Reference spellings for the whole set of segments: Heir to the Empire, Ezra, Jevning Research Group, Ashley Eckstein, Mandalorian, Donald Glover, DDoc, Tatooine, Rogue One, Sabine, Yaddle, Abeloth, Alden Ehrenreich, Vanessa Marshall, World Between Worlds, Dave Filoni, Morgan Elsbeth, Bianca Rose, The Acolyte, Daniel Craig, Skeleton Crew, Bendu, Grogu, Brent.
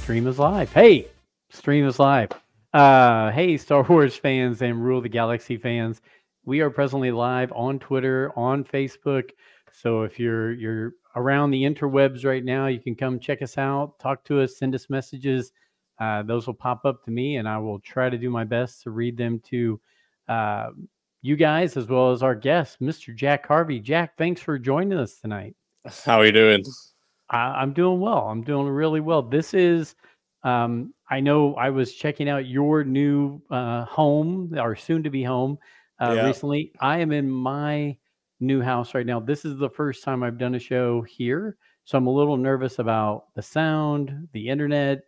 Stream is live. Hey, stream is live. Hey, Star Wars fans and Rule of the Galaxy fans. We are presently live on Twitter, on Facebook. So if you're around the interwebs right now, you can come check us out, talk to us, send us messages. Those will pop up to me, and I will try to do my best to read them to you guys as well as our guest, Mr. Jack Harvey. Jack, thanks for joining us tonight. How are you doing? I'm doing well. I'm doing really well. This is, I know I was checking out your new home, or soon-to-be home, recently. I am in my new house right now. This is the first time I've done a show here, so I'm a little nervous about the sound, the internet.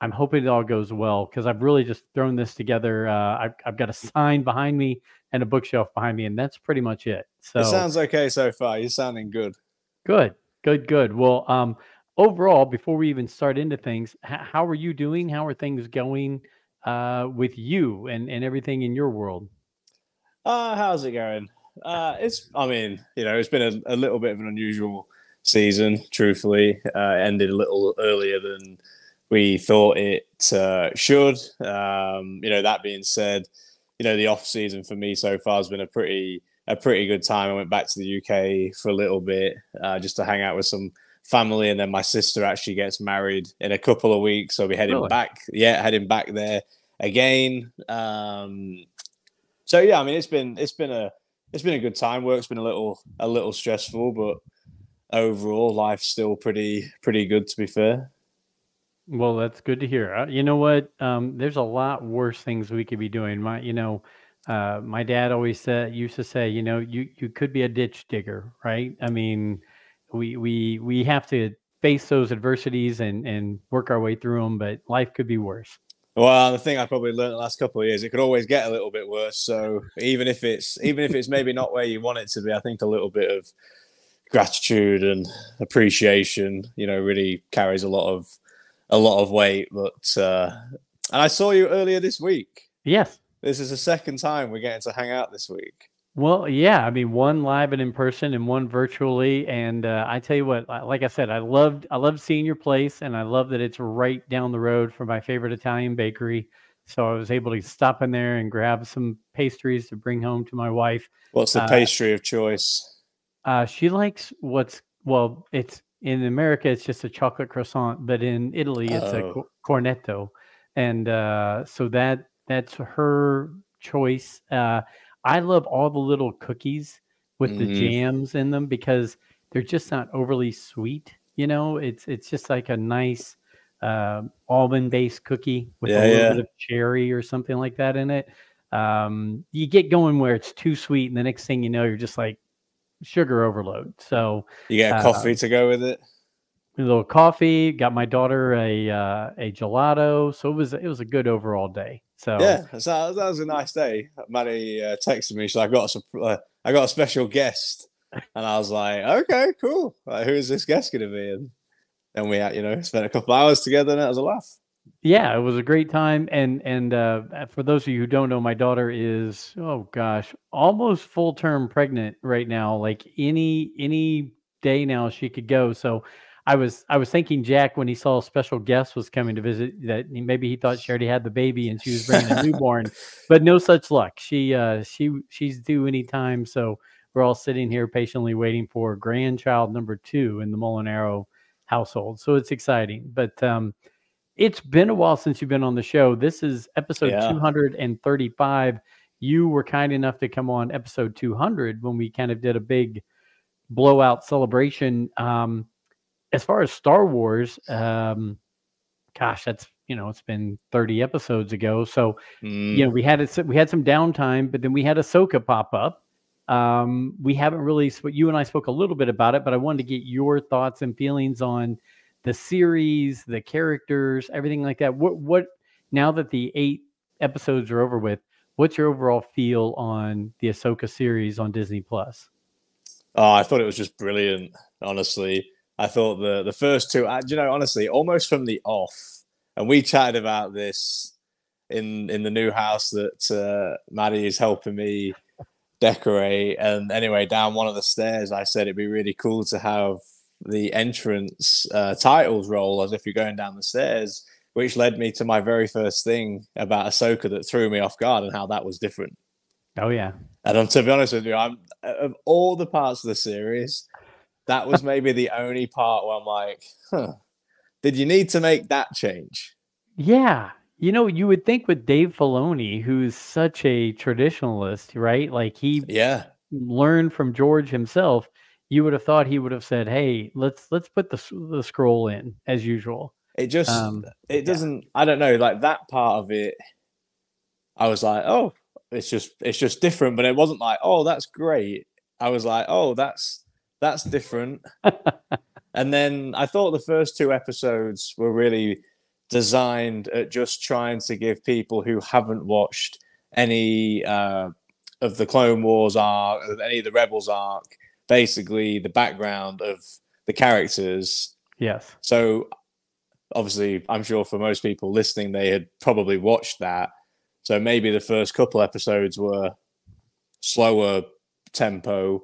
I'm hoping it all goes well, because I've really just thrown this together. I've got a sign behind me and a bookshelf behind me, and that's pretty much it. So it sounds okay so far. You're sounding good. Good. Well, overall, before we even start into things, how are you doing? How are things going with you and everything in your world? How's it going? It's been a little bit of an unusual season, truthfully. It ended a little earlier than we thought it should. That being said, the off season for me so far has been a pretty good time. I went back to the UK for a little bit just to hang out with some family, and then my sister actually gets married in a couple of weeks, so we're heading back. Yeah, heading back there again. It's been a good time. Work's been a little stressful, but overall life's still pretty good, to be fair. Well, that's good to hear. You know what? There's a lot worse things we could be doing. My dad always used to say, you could be a ditch digger, right? I mean, we have to face those adversities and work our way through them, but life could be worse. Well, the thing I probably learned the last couple of years, it could always get a little bit worse. So even if it's maybe not where you want it to be, I think a little bit of gratitude and appreciation, really carries a lot of weight. But and I saw you earlier this week. Yes. This is the second time we're getting to hang out this week. Well, yeah. I mean, one live and in person and one virtually. And I tell you what, like I said, I loved seeing your place, and I love that it's right down the road from my favorite Italian bakery. So I was able to stop in there and grab some pastries to bring home to my wife. What's the pastry of choice? She likes it's in America, it's just a chocolate croissant, but in Italy, it's a cornetto. And so that's her choice. I love all the little cookies with the jams in them, because they're just not overly sweet. It's just like a nice almond-based cookie with a little bit of cherry or something like that in it. You get going where it's too sweet, and the next thing you know, you're just like sugar overload. So you get a coffee to go with it. A little coffee. Got my daughter a gelato. So it was a good overall day. So that was a nice day. Maddie texted me, so I got a special guest, and I was like, okay, cool. Like, who is this guest going to be? And then we spent a couple hours together, and it was a laugh. Yeah, it was a great time. And for those of you who don't know, my daughter is almost full term pregnant right now. Like any day now she could go. So I was thinking, Jack, when he saw a special guest was coming to visit, that maybe he thought she already had the baby and she was bringing a newborn, but no such luck. She's due any time, so we're all sitting here patiently waiting for grandchild number 2 in the Molinaro household. So it's exciting, but it's been a while since you've been on the show. This is episode 235. You were kind enough to come on episode 200 when we kind of did a big blowout celebration. as far as Star Wars, gosh, that's, you know, it's been 30 episodes ago. So, you know, we had some downtime, but then we had Ahsoka pop up. We haven't really, you and I spoke a little bit about it, but I wanted to get your thoughts and feelings on the series, the characters, everything like that. What, now that the 8 episodes are over with, what's your overall feel on the Ahsoka series on Disney Plus? Oh, I thought it was just brilliant. Honestly, I thought the first two, you know, honestly, almost from the off, and we chatted about this in the new house that Maddie is helping me decorate. And anyway, down one of the stairs, I said it'd be really cool to have the entrance titles roll as if you're going down the stairs, which led me to my very first thing about Ahsoka that threw me off guard and how that was different. Oh, yeah. And to be honest with you, of all the parts of the series, that was maybe the only part where I'm like, huh, did you need to make that change? Yeah. You know, you would think with Dave Filoni, who's such a traditionalist, right? Like he learned from George himself. You would have thought he would have said, hey, let's put the scroll in as usual. It just, it doesn't, I don't know, like that part of it, I was like, oh, it's just different. But it wasn't like, oh, that's great. I was like, oh, that's different. And then I thought the first 2 episodes were really designed at just trying to give people who haven't watched any of the Clone Wars arc, any of the Rebels arc, basically the background of the characters. Yes. So obviously, I'm sure for most people listening, they had probably watched that. So maybe the first couple episodes were slower tempo.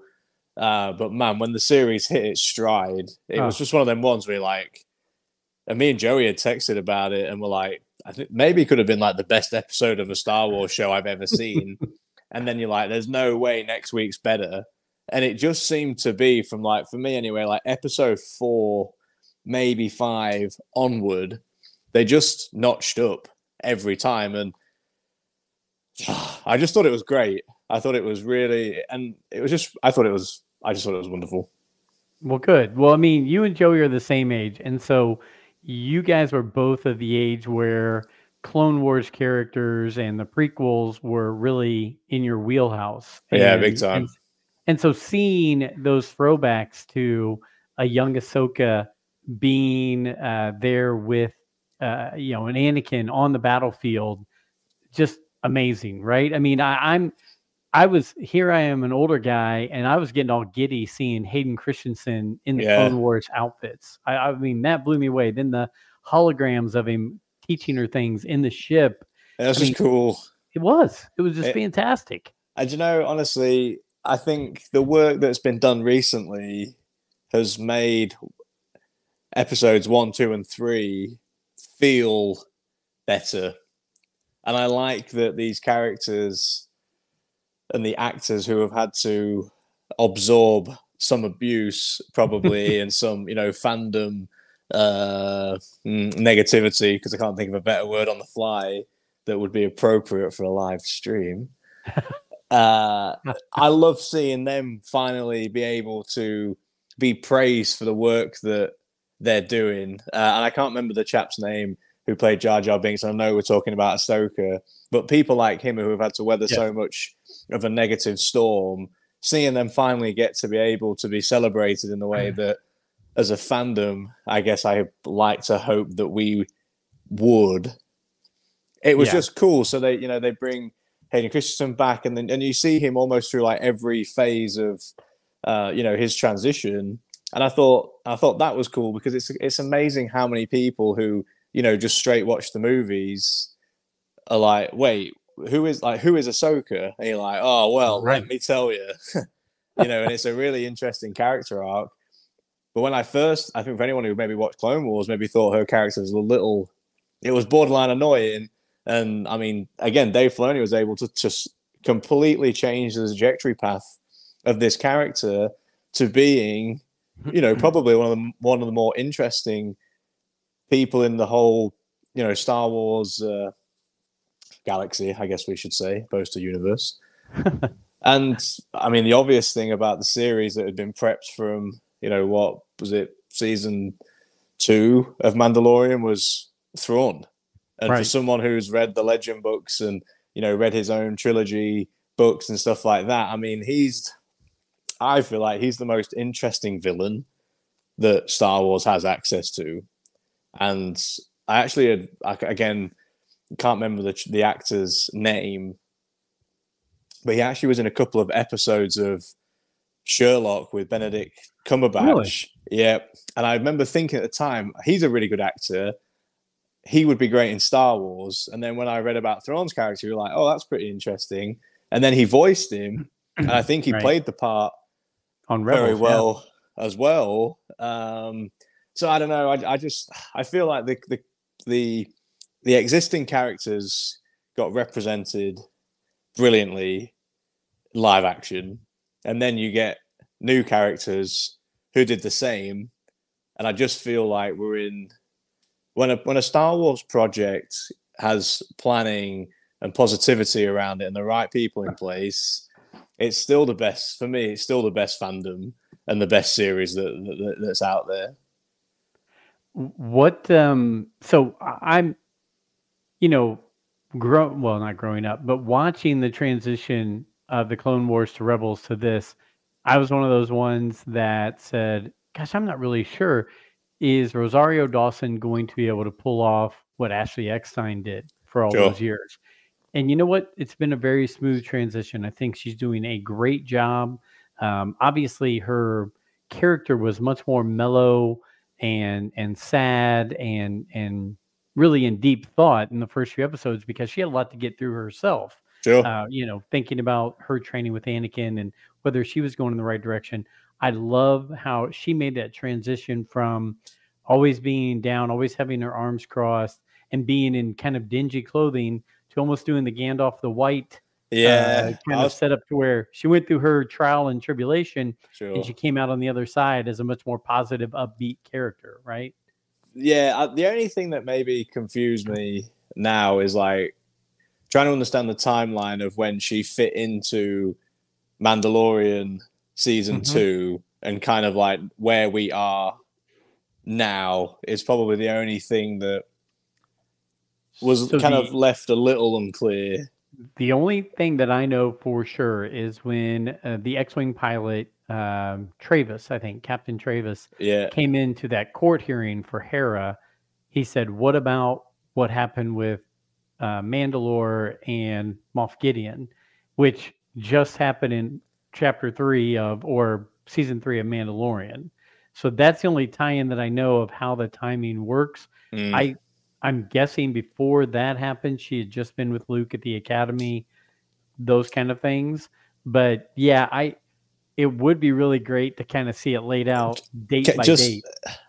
But man, when the series hit its stride, it was just one of them ones where like, and me and Joey had texted about it and were like, I think maybe it could have been like the best episode of a Star Wars show I've ever seen. And then you're like, there's no way next week's better. And it just seemed to be from like, for me anyway, like episode 4, maybe 5 onward, they just notched up every time. And I just thought it was great. I thought it was really, and it was just, I just thought it was wonderful. Well, good. Well, I mean, you and Joey are the same age. And so you guys were both of the age where Clone Wars characters and the prequels were really in your wheelhouse. Yeah, big time. And so seeing those throwbacks to a young Ahsoka being there with, you know, an Anakin on the battlefield, just amazing, right? I mean, I am an older guy, and I was getting all giddy seeing Hayden Christensen in the Clone Wars outfits. I mean, that blew me away. Then the holograms of him teaching her things in the ship. That was just cool. It was just fantastic. And you know, honestly, I think the work that's been done recently has made episodes 1, 2, and 3 feel better. And I like that these characters and the actors who have had to absorb some abuse probably and some, you know, fandom negativity, because I can't think of a better word on the fly that would be appropriate for a live stream. I love seeing them finally be able to be praised for the work that they're doing. And I can't remember the chap's name who played Jar Jar Binks. I know we're talking about Ahsoka, but people like him who have had to weather so much of a negative storm, seeing them finally get to be able to be celebrated in the way that as a fandom, I guess I like to hope that we would. It was just cool. So they, you know, they bring Hayden Christensen back, and then, and you see him almost through like every phase of, you know, his transition. And I thought that was cool, because it's amazing how many people who, you know, just straight watch the movies are like, wait, who is Ahsoka? And you're like, oh, well, let me tell you, you know, and it's a really interesting character arc. But when I think for anyone who maybe watched Clone Wars, maybe thought her character was it was borderline annoying. And I mean, again, Dave Filoni was able to just completely change the trajectory path of this character to being, you know, probably one of the more interesting people in the whole, you know, Star Wars galaxy, I guess we should say, opposed to universe. And I mean, the obvious thing about the series that had been prepped from, you know, what was it, season 2 of Mandalorian was Thrawn. And for someone who's read the Legend books and, you know, read his own trilogy books and stuff like that, I mean, I feel like he's the most interesting villain that Star Wars has access to. And I actually, again, can't remember the actor's name, but he actually was in a couple of episodes of Sherlock with Benedict Cumberbatch. Really? Yeah. And I remember thinking at the time, he's a really good actor. He would be great in Star Wars. And then when I read about Thrawn's character, you were like, oh, that's pretty interesting. And then he voiced him. And I think he played the part on Rebels, very well as well. So I don't know. I feel like the existing characters got represented brilliantly live action. And then you get new characters who did the same. And I just feel like we're in... When a Star Wars project has planning and positivity around it and the right people in place, it's still the best, for me, it's still the best fandom and the best series that's out there. What, so I'm, you know, not growing up, but watching the transition of the Clone Wars to Rebels to this, I was one of those ones that said, gosh, I'm not really sure. Is Rosario Dawson going to be able to pull off what Ashley Eckstein did for all those years? And you know what? It's been a very smooth transition. I think she's doing a great job. Obviously, her character was much more mellow and sad and really in deep thought in the first few episodes because she had a lot to get through herself. Sure. You know, thinking about her training with Anakin and whether she was going in the right direction. I love how she made that transition from always being down, always having her arms crossed and being in kind of dingy clothing to almost doing the Gandalf the White kind of set up to where she went through her trial and tribulation and she came out on the other side as a much more positive, upbeat character, right? Yeah. The only thing that maybe confused me now is like trying to understand the timeline of when she fit into Mandalorian season 2 and kind of like where we are now is probably the only thing that was kind of left a little unclear. The only thing that I know for sure is when the X-Wing pilot, Travis, I think, Captain Travis, came into that court hearing for Hera. He said, what about what happened with Mandalore and Moff Gideon, which just happened in season 3 of Mandalorian. So that's the only tie-in that I know of how the timing works. I'm guessing before that happened, she had just been with Luke at the academy, those kind of things. But yeah, it would be really great to kind of see it laid out date by date.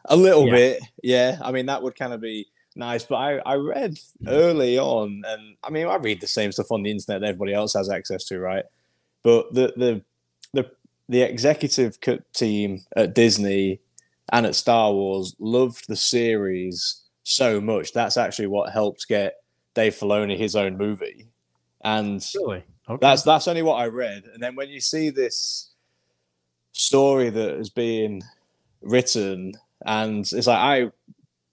A little bit. Yeah. I mean, that would kind of be nice. But I read early on, and I mean, I read the same stuff on the internet that everybody else has access to, right? But the executive team at Disney and at Star Wars loved the series so much. That's actually what helped get Dave Filoni his own movie. And that's only what I read. And then when you see this story that is being written, and it's like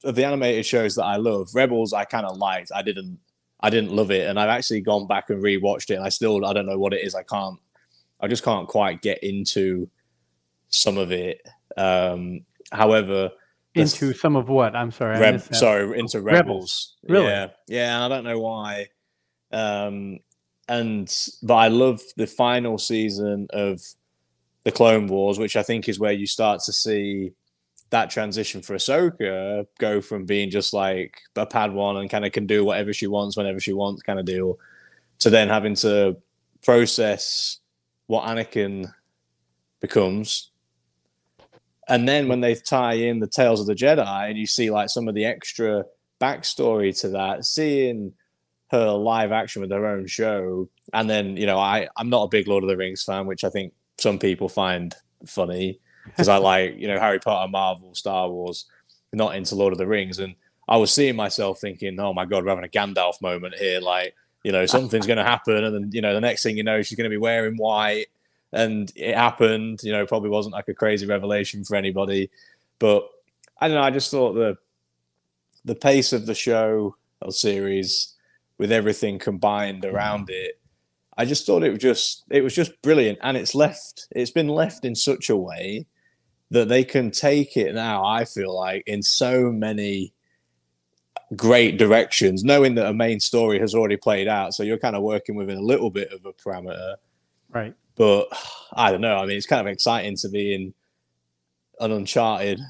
of the animated shows that I love, Rebels I kind of liked. I didn't love it, and I've actually gone back and rewatched it, and I don't know what it is. I just can't quite get into some of it. However, into some of what? I'm sorry, into Rebels. Really? Yeah, and I don't know why. But I love the final season of the Clone Wars, which I think is where you start to see that transition for Ahsoka go from being just like a Padawan and kind of can do whatever she wants, whenever she wants kind of deal, to then having to process what Anakin becomes. And then when they tie in the Tales of the Jedi and you see like some of the extra backstory to that, seeing her live action with her own show. And then, you know, I'm not a big Lord of the Rings fan, which I think some people find funny, because I like, you know, Harry Potter, Marvel, Star Wars, not into Lord of the Rings. And I was seeing myself thinking, oh my God, we're having a Gandalf moment here. Like, you know, something's going to happen. And then, you know, the next thing you know, she's going to be wearing white. And it happened, you know, probably wasn't like a crazy revelation for anybody. But I don't know. I just thought the pace of the show or series, with everything combined around it, I just thought it was just brilliant. And it's been left in such a way that they can take it now, I feel like, in so many great directions, knowing that a main story has already played out. So you're kind of working within a little bit of a parameter. Right. But I don't know. I mean, it's kind of exciting to be in an uncharted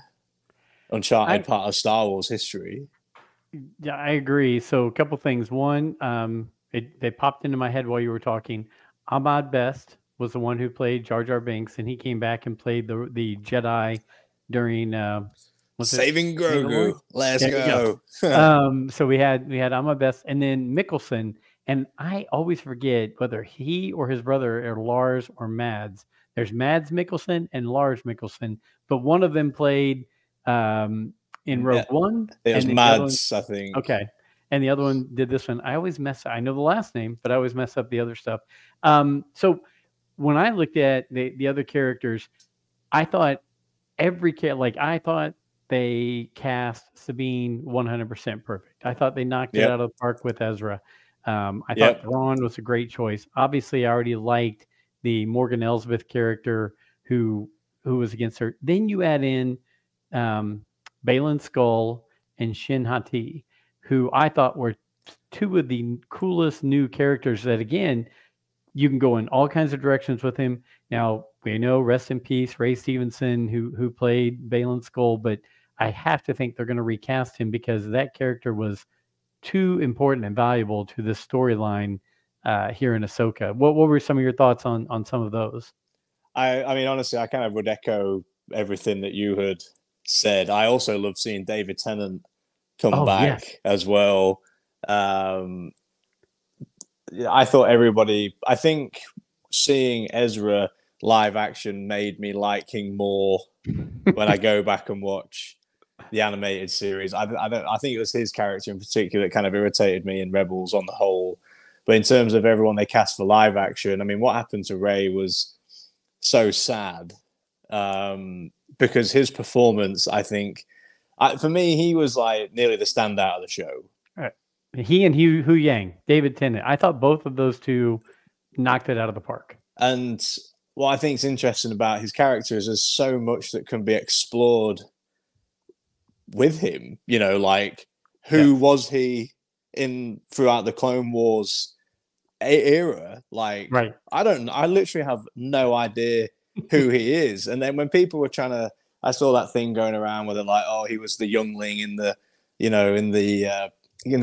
part of Star Wars history. Yeah, I agree. So a couple things. One, they popped into my head while you were talking. Ahmad Best was the one who played Jar Jar Binks, and he came back and played the Jedi during Saving Grogu. Let's go. Yeah. So we had Ahmad Best, and then Mikkelsen. And I always forget whether he or his brother are Lars or Mads. There's Mads Mikkelsen and Lars Mikkelsen, but one of them played in Rogue One. It was Mads, I think. Okay. And the other one did this one. I always mess up. I know the last name, but I always mess up the other stuff. So when I looked at the other characters, I thought they cast Sabine 100% perfect. I thought they knocked it out of the park with Ezra. I thought Thrawn was a great choice. Obviously, I already liked the Morgan Elsbeth character who was against her. Then you add in Baylan Skoll and Shin Hati, who I thought were two of the coolest new characters that, again, you can go in all kinds of directions with him. Now, we know, rest in peace, Ray Stevenson, who played Baylan Skoll, but I have to think they're going to recast him because that character was too important and valuable to this storyline here in Ahsoka. What were some of your thoughts on some of those? I mean, honestly, I kind of would echo everything that you had said. I also loved seeing David Tennant come back as well. I thought I think seeing Ezra live action made me like him more when I go back and watch the animated series. I think it was his character in particular that kind of irritated me in Rebels on the whole. But in terms of everyone they cast for live action, I mean, what happened to Ray was so sad because his performance, I think, for me, he was like nearly the standout of the show. Right. He and Hu Yang, David Tennant. I thought both of those two knocked it out of the park. And what I think is interesting about his character is there's so much that can be explored with him, you know, like who was he in throughout the Clone Wars era? Like, right. I literally have no idea who he is. And then when people were trying to, I saw that thing going around where they're like, oh, he was the youngling in the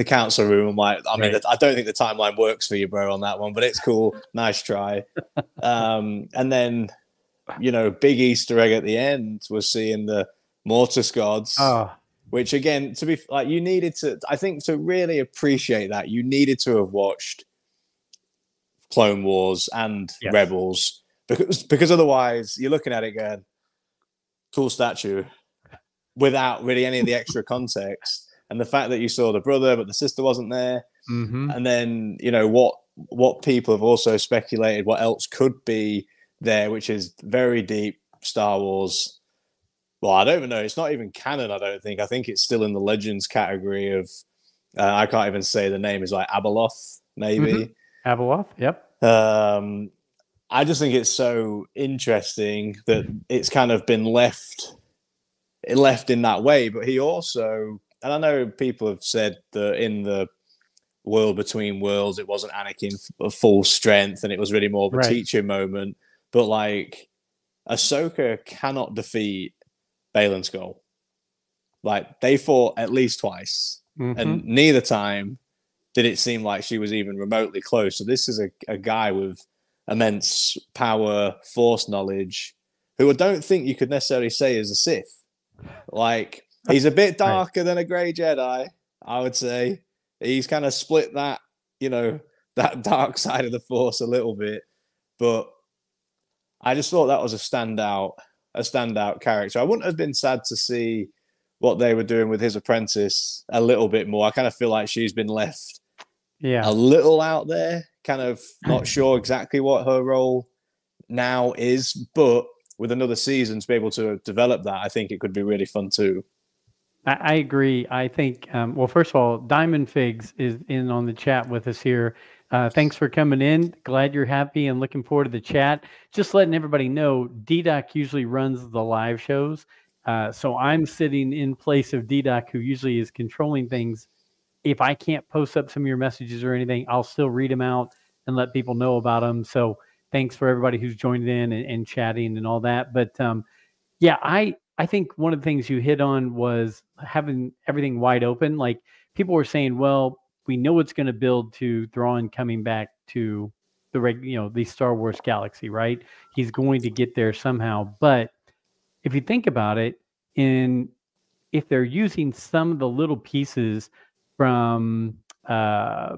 council room. I'm like, I mean, I don't think the timeline works for you, bro, on that one, but it's cool. Nice try. And then, you know, big Easter egg at the end was seeing the Mortis gods, which again, to be like, you needed to, I think, to really appreciate that, you needed to have watched Clone Wars and Rebels because otherwise you're looking at it going, cool statue, without really any of the extra context. And the fact that you saw the brother, but the sister wasn't there. Mm-hmm. And then, you know, what people have also speculated what else could be there, which is very deep Star Wars. Well, I don't even know. It's not even canon, I don't think. I think it's still in the Legends category of, I can't even say the name, is like Abeloth, maybe. Mm-hmm. Abeloth, yep. I just think it's so interesting that it's kind of been left in that way. But he also, and I know people have said that in the World Between Worlds, it wasn't Anakin full strength and it was really more of a teacher moment. But like, Ahsoka cannot defeat Baylan Skoll. Like, they fought at least twice, and neither time did it seem like she was even remotely close. So this is a guy with immense power, force knowledge, who I don't think you could necessarily say is a Sith. Like, he's a bit darker than a Grey Jedi, I would say. He's kind of split that, you know, that dark side of the force a little bit. But I just thought that was a standout character. I wouldn't have been sad to see what they were doing with his apprentice a little bit more. I kind of feel like she's been left a little out there, kind of not sure exactly what her role now is, but with another season to be able to develop that, I think it could be really fun too. I agree. I think, well, first of all, Diamond Figs is in on the chat with us here. Thanks for coming in. Glad you're happy and looking forward to the chat. Just letting everybody know, D-Doc usually runs the live shows. So I'm sitting in place of D-Doc, who usually is controlling things. If I can't post up some of your messages or anything, I'll still read them out and let people know about them. So thanks for everybody who's joined in and chatting and all that. But yeah, I think one of the things you hit on was having everything wide open. Like, people were saying, well, we know it's going to build to Thrawn coming back to the the Star Wars galaxy, right? He's going to get there somehow. But if you think about it, if they're using some of the little pieces from Heir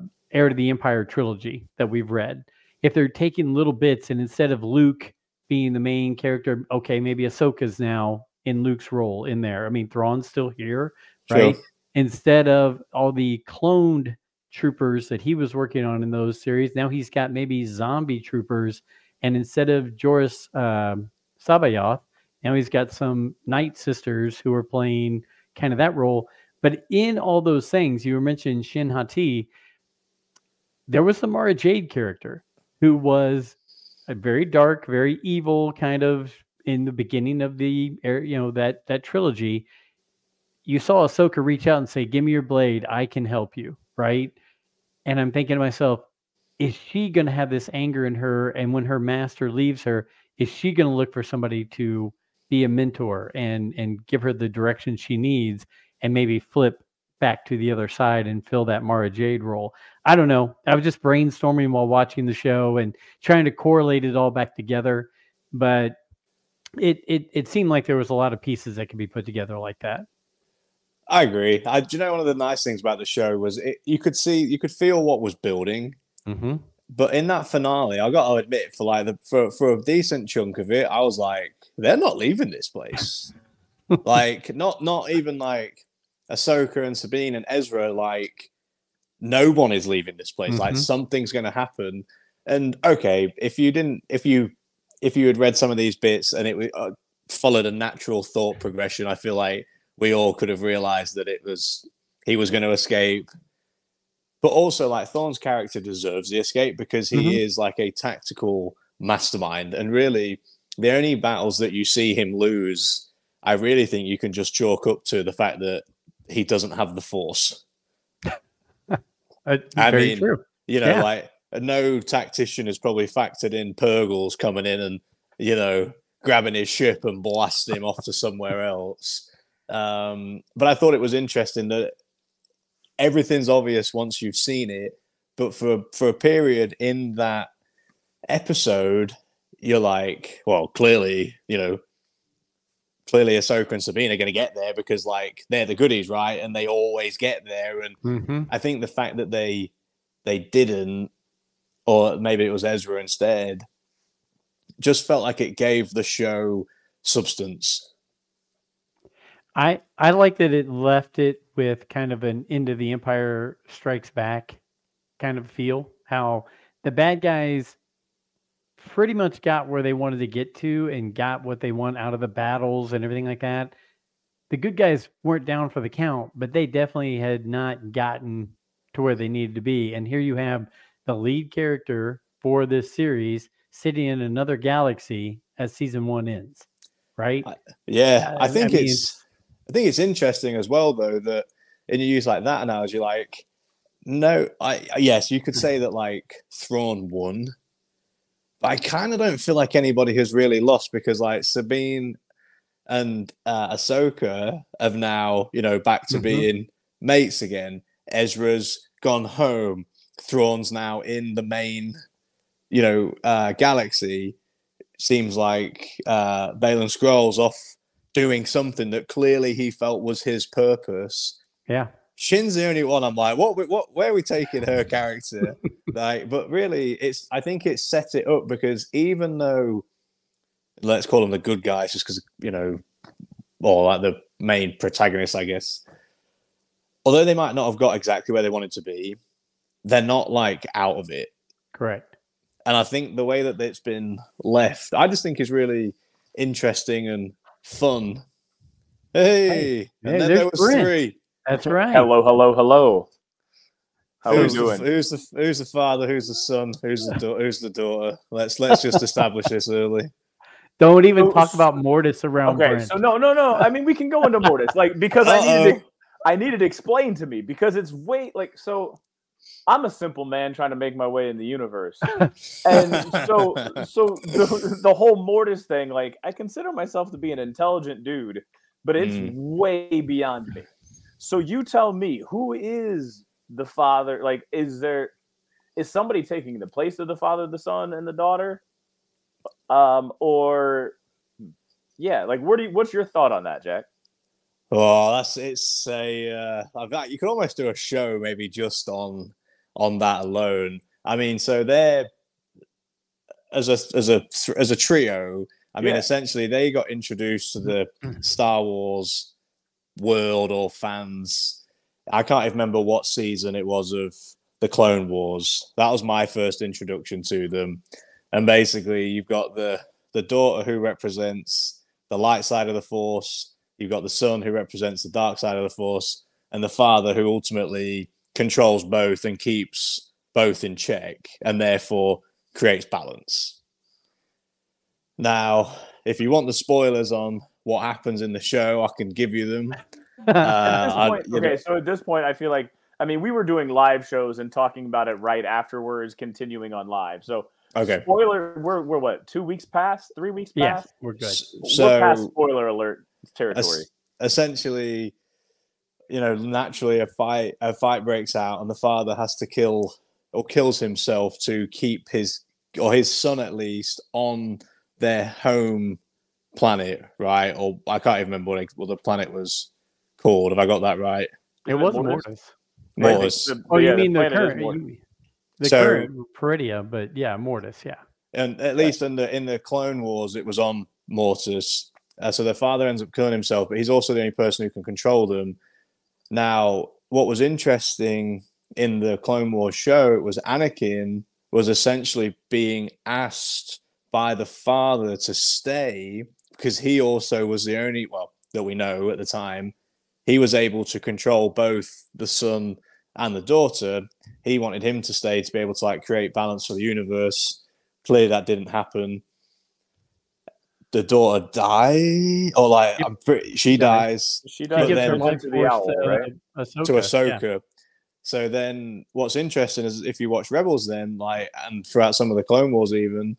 to the Empire trilogy that we've read, if they're taking little bits and instead of Luke being the main character, okay, maybe Ahsoka's now in Luke's role in there. I mean, Thrawn's still here, right? Sure. Instead of all the cloned troopers that he was working on in those series, now he's got maybe zombie troopers. And instead of Joris Sabayoth, now he's got some Nightsisters who are playing kind of that role. But in all those things, you were mentioning Shin Hati, there was the Mara Jade character who was a very dark, very evil kind of in the beginning of the, that trilogy. You saw Ahsoka reach out and say, give me your blade. I can help you. Right. And I'm thinking to myself, is she going to have this anger in her? And when her master leaves her, is she going to look for somebody to be a mentor and give her the direction she needs and maybe flip back to the other side and fill that Mara Jade role? I don't know. I was just brainstorming while watching the show and trying to correlate it all back together. But it seemed like there was a lot of pieces that could be put together like that. I agree. One of the nice things about the show was you could feel what was building, mm-hmm. But in that finale, I got to admit, for a decent chunk of it, I was like, they're not leaving this place. Like, not even like Ahsoka and Sabine and Ezra. Like, no one is leaving this place. Mm-hmm. Like, something's going to happen. And okay, if you had read some of these bits and it followed a natural thought progression, I feel like we all could have realized that he was going to escape. But also, like, Thorne's character deserves the escape because he mm-hmm. is like a tactical mastermind. And really, the only battles that you see him lose, I really think you can just chalk up to the fact that he doesn't have the Force. I mean, true. Like, no tactician has probably factored in Purgles coming in and, grabbing his ship and blasting him off to somewhere else. But I thought it was interesting that everything's obvious once you've seen it, but for a period in that episode, you're like, well, clearly Ahsoka and Sabine are going to get there because, like, they're the goodies, right? And they always get there. And mm-hmm. I think the fact that they didn't, or maybe it was Ezra instead, just felt like it gave the show substance. I like that it left it with kind of an End of the Empire Strikes Back kind of feel, how the bad guys pretty much got where they wanted to get to and got what they want out of the battles and everything like that. The good guys weren't down for the count, but they definitely had not gotten to where they needed to be. And here you have the lead character for this series sitting in another galaxy as season 1 ends, right? I think it's interesting as well, though, that and you use like that analogy, like, no, yes, you could say that, like, Thrawn won, but I kind of don't feel like anybody has really lost because, like, Sabine and Ahsoka have now, back to mm-hmm. being mates again. Ezra's gone home. Thrawn's now in the main, galaxy. Seems like Baylan Skoll's off doing something that clearly he felt was his purpose. Yeah, Shin's the only one. I'm like, what? Where are we taking her character? Like, but really, I think it set it up because even though, let's call them the good guys, just because or like the main protagonists, I guess. Although they might not have got exactly where they wanted to be, they're not like out of it. Correct. And I think the way that it's been left, I just think is really interesting and fun. Hey, and then there was Brent. Three. That's right. Hello, hello, hello. How are we doing? Who's the father? Who's the son? Who's the daughter? Let's just establish this early. Don't even talk about Mortis around. Okay, Brent. So no. I mean, we can go into Mortis, like, because I needed explained to me, because it's way like, so I'm a simple man trying to make my way in the universe, and so the whole Mortis thing, like, I consider myself to be an intelligent dude, but it's way beyond me. So you tell me, who is the father? Like, is somebody taking the place of the father, the son, and the daughter? Or yeah, like, what's your thought on that, Jack? Oh, you could almost do a show maybe just on that alone. I mean, so they're as a trio. I mean, essentially they got introduced to the Star Wars world or fans. I can't even remember what season it was of the Clone Wars. That was my first introduction to them. And basically, you've got the daughter who represents the light side of the Force. You've got the son who represents the dark side of the Force, and the father who ultimately controls both and keeps both in check, and therefore creates balance. Now, if you want the spoilers on what happens in the show, I can give you them. So at this point, I feel like, I mean, we were doing live shows and talking about it right afterwards, continuing on live. So, okay. Spoiler, we're what, 2 weeks past? 3 weeks past? Yes, we're good. So, we're past spoiler alert territory. Essentially, you know, naturally a fight breaks out, and the father has to kills himself to keep his son, at least, on their home planet, right? Or I can't even remember what the planet was called. Have I got that right? It wasn't Mortis. Mortis. Oh, you mean the current? The current Peridia, but yeah, Mortis, yeah. And at least in the Clone Wars, it was on Mortis. So their father ends up killing himself, but he's also the only person who can control them. Now, what was interesting in the Clone Wars show, it was Anakin was essentially being asked by the father to stay, because he also was the only, well, that we know at the time, he was able to control both the son and the daughter. He wanted him to stay to be able to, like, create balance for the universe. Clearly that didn't happen. The daughter died, or like, I'm pretty, she dies. She gives her life to the owl, right? To Ahsoka. Yeah. So then, what's interesting is if you watch Rebels, then, like, and throughout some of the Clone Wars, even,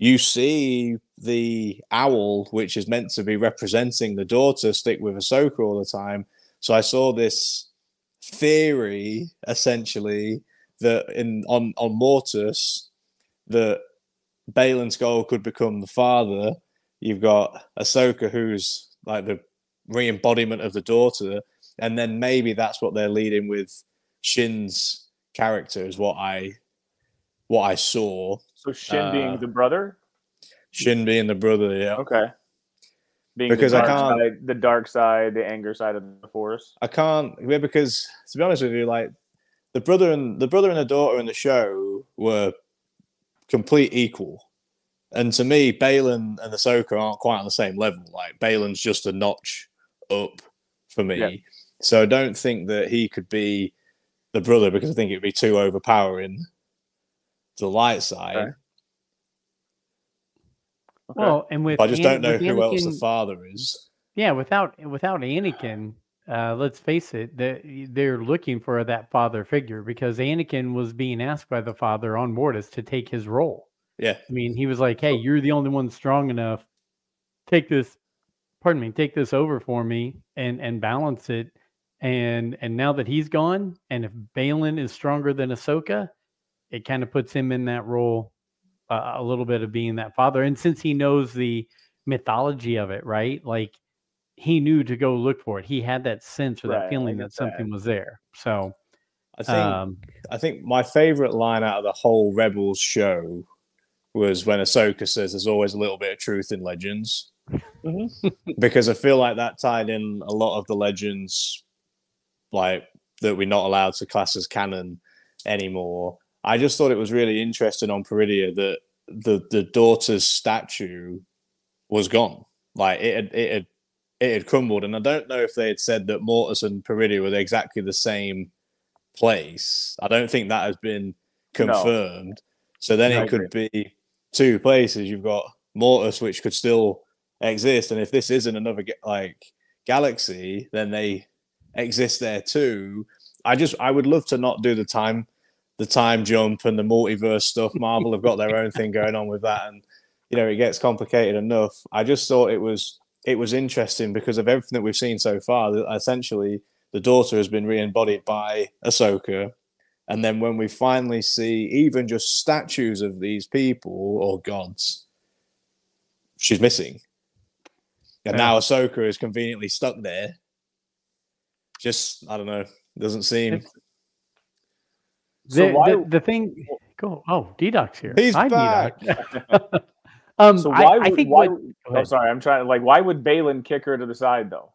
you see the owl, which is meant to be representing the daughter, stick with Ahsoka all the time. So I saw this theory, essentially, that on Mortis, that Baylan Skoll could become the father. You've got Ahsoka, who's like the re-embodiment of the daughter, and then maybe that's what they're leading with Shin's character, is what I saw. So Shin being the brother? Shin being the brother, yeah. Okay. Being the dark side, the anger side of the Force. Because to be honest with you, like, the brother and the daughter in the show were complete equal. And to me, Baylan and Ahsoka aren't quite on the same level. Like, Baylan's just a notch up for me. Yeah. So I don't think that he could be the brother, because I think it would be too overpowering to the light side. Okay. Well, and with, but I just don't know who Anakin, else the father is. Yeah, without Anakin, let's face it, they're looking for that father figure, because Anakin was being asked by the father on Mortis to take his role. Yeah, I mean, he was like, "Hey, you're the only one strong enough. Take this over for me and balance it." And now that he's gone, and if Baylan is stronger than Ahsoka, it kind of puts him in that role, a little bit of being that father. And since he knows the mythology of it, right? Like, he knew to go look for it. He had that sense or that feeling that something was there. So, I think my favorite line out of the whole Rebels show was when Ahsoka says there's always a little bit of truth in legends. Mm-hmm. Because I feel like that tied in a lot of the legends, like, that we're not allowed to class as canon anymore. I just thought it was really interesting on Peridia that the daughter's statue was gone. Like, it had it had crumbled. And I don't know if they had said that Mortis and Peridia were exactly the same place. I don't think that has been confirmed. No. So then it could be two places. You've got Mortis, which could still exist. And if this isn't another galaxy, then they exist there too. I would love to not do the time jump and the multiverse stuff. Marvel have got their own thing going on with that, and it gets complicated enough. I just thought it was interesting because of everything that we've seen so far. Essentially, the daughter has been re-embodied by Ahsoka, and then when we finally see even just statues of these people or gods, she's missing. And now Ahsoka is conveniently stuck there. Just, I don't know. Doesn't seem. The thing. Oh, Dedoc's here. He's back. So why I'm trying. Why would Baylan kick her to the side though?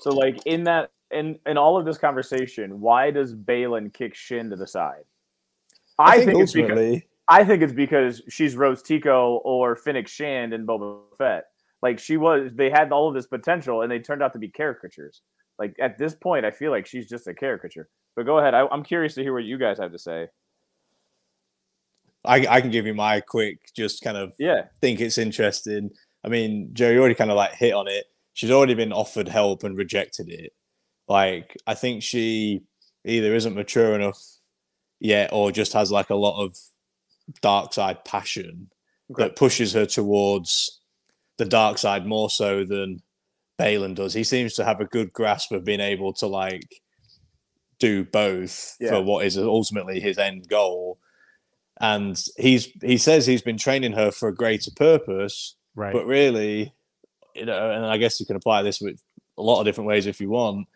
So in all of this conversation, why does Baylan kick Shin to the side? I think it's because she's Rose Tico or Finnick Shand and Boba Fett. They had all of this potential, and they turned out to be caricatures. At this point, I feel like she's just a caricature. But go ahead. I'm curious to hear what you guys have to say. I can give you my quick, just kind of think it's interesting. I mean, Joe, you already kind of hit on it. She's already been offered help and rejected it. I think she either isn't mature enough yet or just has a lot of dark side passion that pushes her towards the dark side more so than Baylan does. He seems to have a good grasp of being able to do both for what is ultimately his end goal. And he says he's been training her for a greater purpose, right? But really, and I guess you can apply this with a lot of different ways if you want.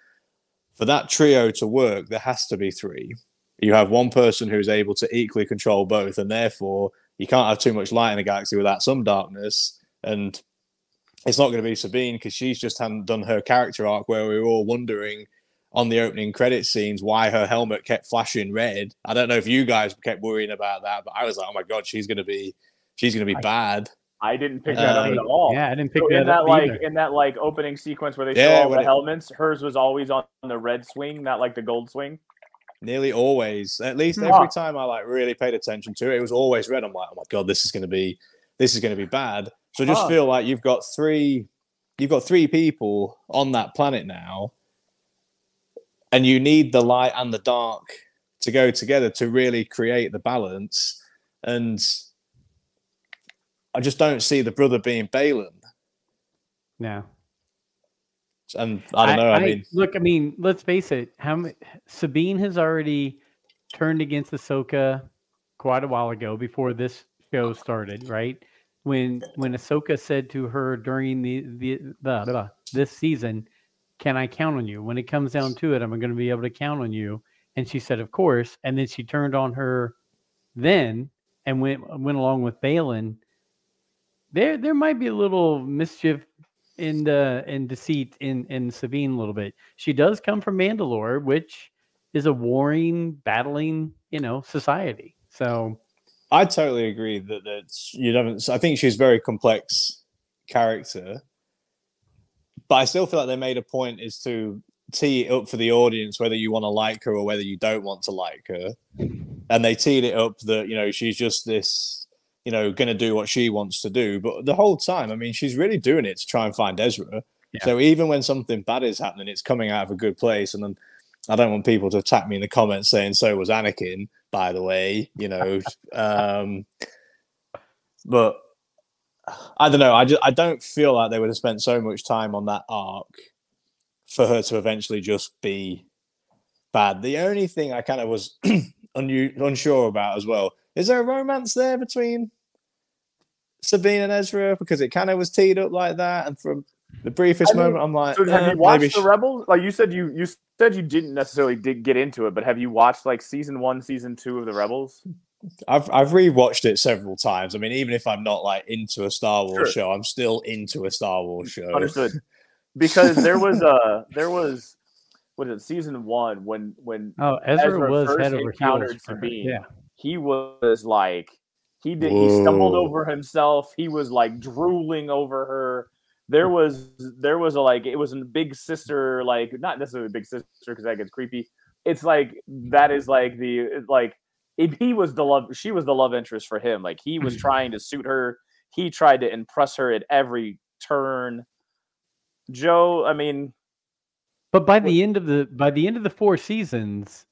For that trio to work, there has to be three. You have one person who's able to equally control both, and therefore you can't have too much light in a galaxy without some darkness. And it's not going to be Sabine because she's just hadn't done her character arc where we were all wondering on the opening credit scenes why her helmet kept flashing red. I don't know if you guys kept worrying about that, but I was like, oh my God, she's going to be bad. I didn't pick that up at all. Yeah, I didn't pick that up either. In that opening sequence where they show all the helmets, hers was always on the red swing, not the gold swing. Nearly always. At least every time I really paid attention to it, it was always red. I'm like, oh my God, this is going to be bad. So just feel like you've got three people on that planet now, and you need the light and the dark to go together to really create the balance. And I just don't see the brother being Baylan. No. And I don't know. I mean, let's face it. Sabine has already turned against Ahsoka quite a while ago before this show started, right? When Ahsoka said to her during this season, "Can I count on you? When it comes down to it, am I going to be able to count on you?" And she said, "Of course." And then she turned on her then and went along with Baylan. There might be a little mischief in deceit in Sabine a little bit. She does come from Mandalore, which is a warring, battling, society. So I totally agree I think she's a very complex character, but I still feel like they made a point is to tee it up for the audience whether you want to like her or whether you don't want to like her, and they teed it up that she's just this going to do what she wants to do, but the whole time she's really doing it to try and find Ezra. So even when something bad is happening, it's coming out of a good place. And then I don't want people to attack me in the comments saying so was Anakin, by the way, but I don't know. I don't feel like they would have spent so much time on that arc for her to eventually just be bad. The only thing I kind of was unsure about as well, is there a romance there between Sabine and Ezra? Because it kind of was teed up like that. And from the briefest moment, I'm like, so have you watched the Rebels? You said you didn't necessarily get into it, but have you watched season 1, season 2 of the Rebels? I've rewatched it several times. Even if I'm not into a Star Wars show, I'm still into a Star Wars show. Understood. Because there was what is it, season 1 when Ezra was first encountered Sabine. Yeah. He was he stumbled over himself. He was drooling over her. there was a, like, it was a big sister, like, not necessarily a big sister because that gets creepy. It's like, that is like the, like, if he was the love, she was the love interest for him. Like, he was trying to suit her. He tried to impress her at every turn. Joe, I mean, but by the end of the four seasons,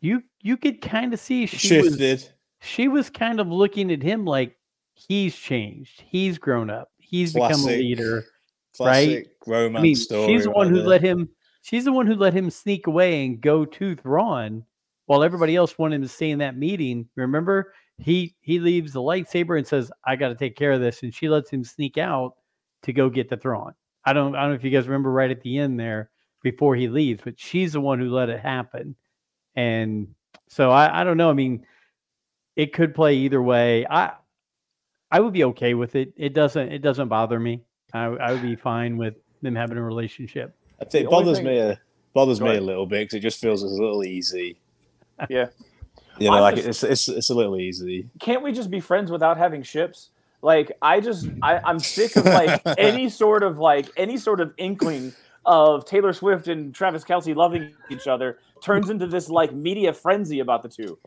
you could kind of see she was kind of looking at him like he's changed, he's grown up, he's become a leader, right? Romance story. She's the one who let him sneak away and go to Thrawn while everybody else wanted him to stay in that meeting. Remember, he leaves the lightsaber and says, "I got to take care of this," and she lets him sneak out to go get the Thrawn. I don't know if you guys remember right at the end there before he leaves, but she's the one who let it happen. And so I don't know. I mean, it could play either way. I would be okay with it. It doesn't bother me. I would be fine with them having a relationship. I'd say it bothers me a little bit because it just feels a little easy. Yeah. You know, like, it's a little easy. Can't we just be friends without having ships? Like, I'm sick of, like, any sort of inkling of Taylor Swift and Travis Kelce loving each other turns into this, like, media frenzy about the two.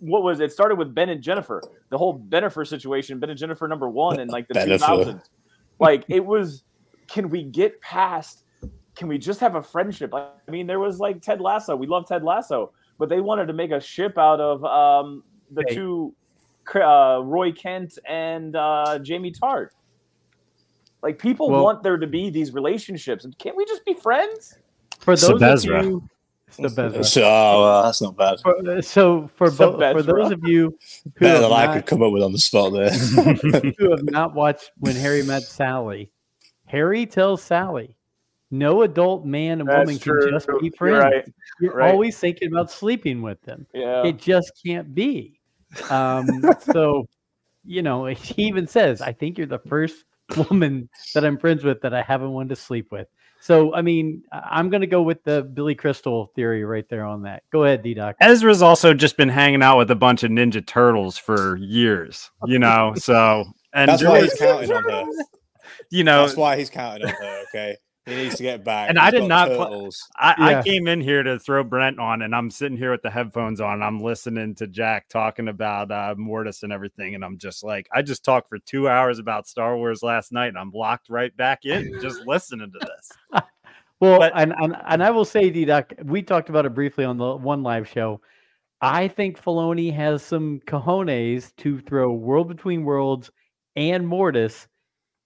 What was it? Started with Ben and Jennifer, the whole Bennifer situation, Ben and Jennifer number one in, like, the 2000s. Like, it was, can we get past, can we just have a friendship? I mean, there was, like, Ted Lasso. We love Ted Lasso, but they wanted to make a ship out of two... Roy Kent and Jamie Tart. Like, people want there to be these relationships. Can't we just be friends? For those of you, that's not bad. For those of you who better than I could come up with on the spot there, who have not watched When Harry Met Sally, Harry tells Sally, no adult man and woman can just be friends. You're always thinking about sleeping with them. Yeah. It just can't be. So, you know, he even says, I think you're the first woman that I'm friends with that I haven't wanted to sleep with. So, I mean, I'm going to go with the Billy Crystal theory right there on that. Go ahead, D-Doc. Ezra's also just been hanging out with a bunch of Ninja Turtles for years, you know, so. And that's why he's counting on her. You know. That's why he's counting on her, okay? He needs to get back. And he's I came in here to throw Brent on, and I'm sitting here with the headphones on. And I'm listening to Jack talking about Mortis and everything, and I'm just like, I just talked for 2 hours about Star Wars last night, and I'm locked right back in just listening to this. Well, and I will say, D-Doc, we talked about it briefly on the one live show. I think Filoni has some cojones to throw World Between Worlds and Mortis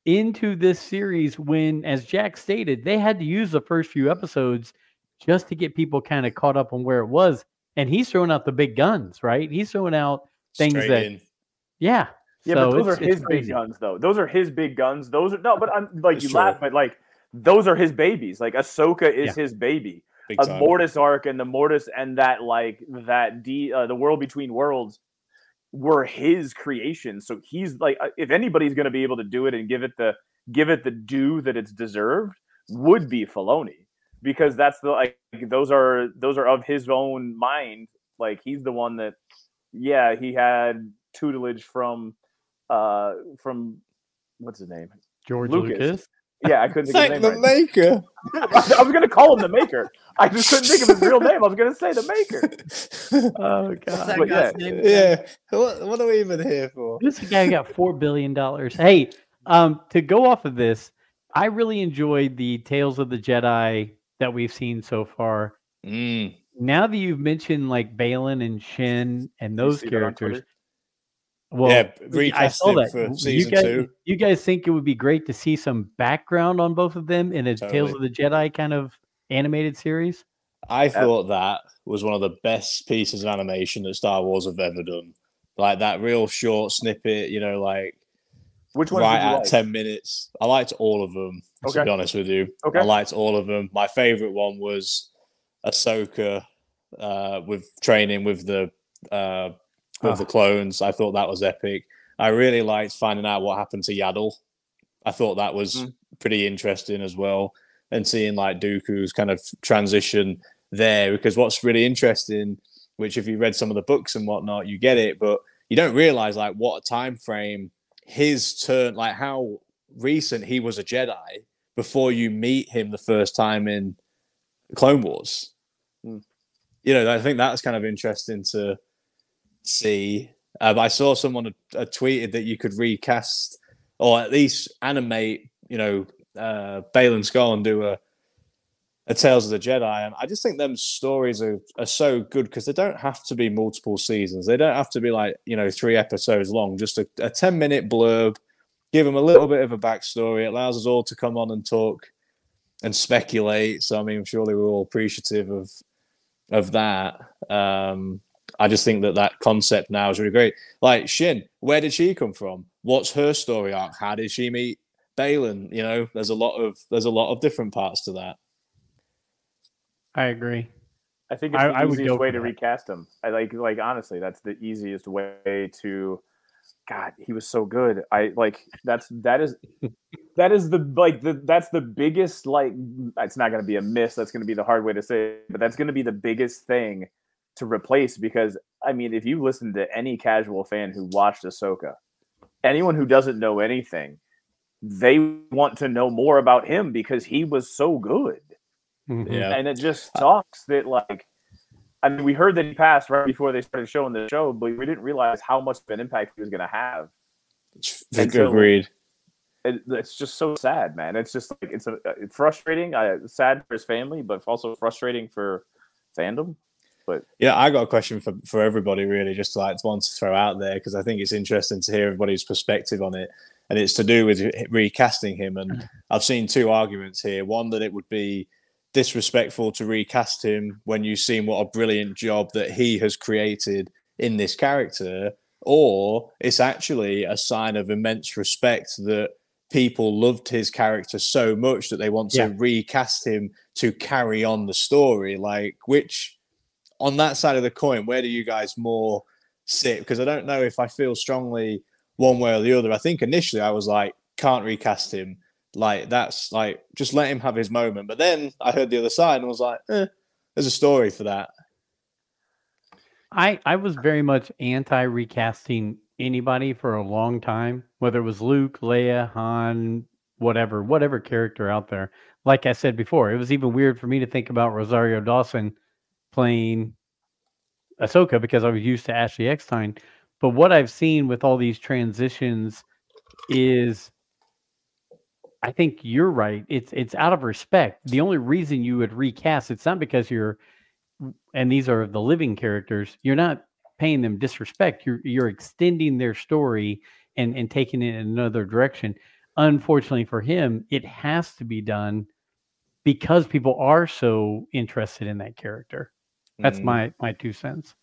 into this series when, as Jack stated, they had to use the first few episodes just to get people kind of caught up on where it was. And he's throwing out the big guns, right? He's throwing out things Yeah, so but those are his big guns, though. Those are his big guns. Those are, no, but I'm like, it's you true. Laugh, but like, those are his babies. Like, Ahsoka is his baby. Big a time. Mortis arc and the Mortis and that, like, that the World Between Worlds were his creations, so he's like, if anybody's going to be able to do it and give it the due that it's deserved, would be Filoni, because that's the, like, those are of his own mind. Like, he's the one that, yeah, he had tutelage from what's his name, George Lucas. Yeah, I couldn't think of his name. The Maker. I was going to call him the Maker. I just couldn't think of his real name. I was going to say the Maker. Oh, God. But, yeah. What are we even here for? This guy got $4 billion. Hey, to go off of this, I really enjoyed the Tales of the Jedi that we've seen so far. Mm. Now that you've mentioned, like, Baylan and Shin and those characters. Well, yeah, I saw that. For season two. You guys think it would be great to see some background on both of them in a Tales of the Jedi kind of animated series? I thought that was one of the best pieces of animation that Star Wars have ever done. Like, that real short snippet, you know, like, which one right at like? 10 minutes. I liked all of them, to be honest with you. Okay. I liked all of them. My favorite one was Ahsoka with training with the... of the clones. I thought that was epic. I really liked finding out what happened to Yaddle. I thought that was pretty interesting as well. And seeing, like, Dooku's kind of transition there, because what's really interesting, which if you read some of the books and whatnot, you get it, but you don't realize, like, what a time frame his turn, like, how recent he was a Jedi before you meet him the first time in Clone Wars. You know, I think that's kind of interesting to see. I saw someone tweeted that you could recast or at least animate, you know, Baylan Skoll and do a Tales of the Jedi. And I just think them stories are so good because they don't have to be multiple seasons. They don't have to be like, you know, 3 episodes long, just a 10-minute blurb, give them a little bit of a backstory. It allows us all to come on and talk and speculate. So, I mean, surely we're all appreciative of that. I just think that that concept now is really great. Like Shin, where did she come from? What's her story arc? How did she meet Baylan? You know, there's a lot of different parts to that. I agree. I think it's the easiest way to recast him. I like honestly, that's the easiest way to. God, he was so good. I like that's the biggest, like, it's not going to be a miss. That's going to be the hard way to say, but that's going to be the biggest thing to replace, because I mean, if you listen to any casual fan who watched Ahsoka, anyone who doesn't know anything, they want to know more about him because he was so good. Yeah. And it just sucks that, like, I mean, we heard that he passed right before they started showing the show, but we didn't realize how much of an impact he was going to have. Agreed. It's just so sad, man. It's just like it's frustrating. Sad for his family, but also frustrating for fandom. But yeah, I got a question for everybody, really, just like one to throw out there, because I think it's interesting to hear everybody's perspective on it, and it's to do with recasting him. And I've seen two arguments here: one, that it would be disrespectful to recast him when you've seen what a brilliant job that he has created in this character, or it's actually a sign of immense respect that people loved his character so much that they want to recast him to carry on the story. Like, which, on that side of the coin, where do you guys more sit? Because I don't know if I feel strongly one way or the other. I think initially I was like, can't recast him. Like, that's like, just let him have his moment. But then I heard the other side and was like, there's a story for that. I was very much anti-recasting anybody for a long time, whether it was Luke, Leia, Han, whatever character out there. Like I said before, it was even weird for me to think about Rosario Dawson playing Ahsoka because I was used to Ashley Eckstein. But what I've seen with all these transitions is, I think you're right. It's out of respect. The only reason you would recast, it's not because you're, and these are the living characters, you're not paying them disrespect. You're extending their story and taking it in another direction. Unfortunately for him, it has to be done because people are so interested in that character. That's my 2 cents.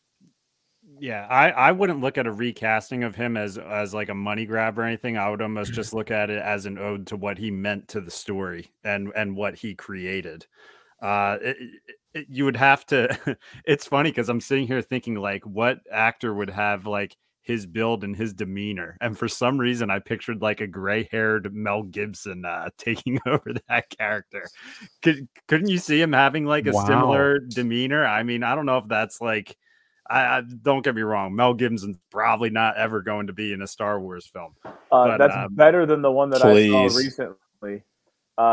Yeah, I wouldn't look at a recasting of him as like a money grab or anything. I would almost just look at it as an ode to what he meant to the story and what he created. You would have to. It's funny because I'm sitting here thinking, like, what actor would have like his build and his demeanor? And for some reason, I pictured like a gray-haired Mel Gibson taking over that character. Couldn't you see him having like a similar demeanor? I mean, I don't know if that's like. I don't get me wrong. Mel Gibson's probably not ever going to be in a Star Wars film. But, that's better than the one that I saw recently.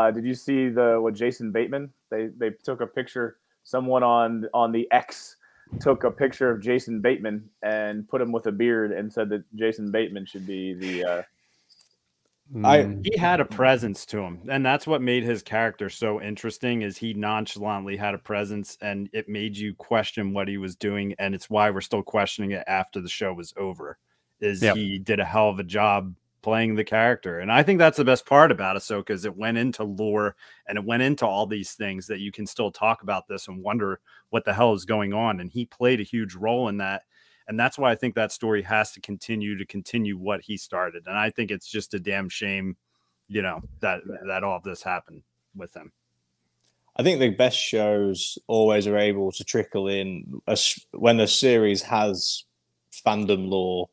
Did you see what Jason Bateman? They took a picture. Someone on the X took a picture of Jason Bateman and put him with a beard and said that Jason Bateman should be the. He had a presence to him, and that's what made his character so interesting, is he nonchalantly had a presence, and it made you question what he was doing, and it's why we're still questioning it after the show was over, is he did a hell of a job playing the character. And I think that's the best part about Ahsoka, is it went into lore, and it went into all these things that you can still talk about this and wonder what the hell is going on, and he played a huge role in that. And that's why I think that story has to continue what he started. And I think it's just a damn shame, you know, that all of this happened with him. I think the best shows always are able to trickle in when a series has fandom lore,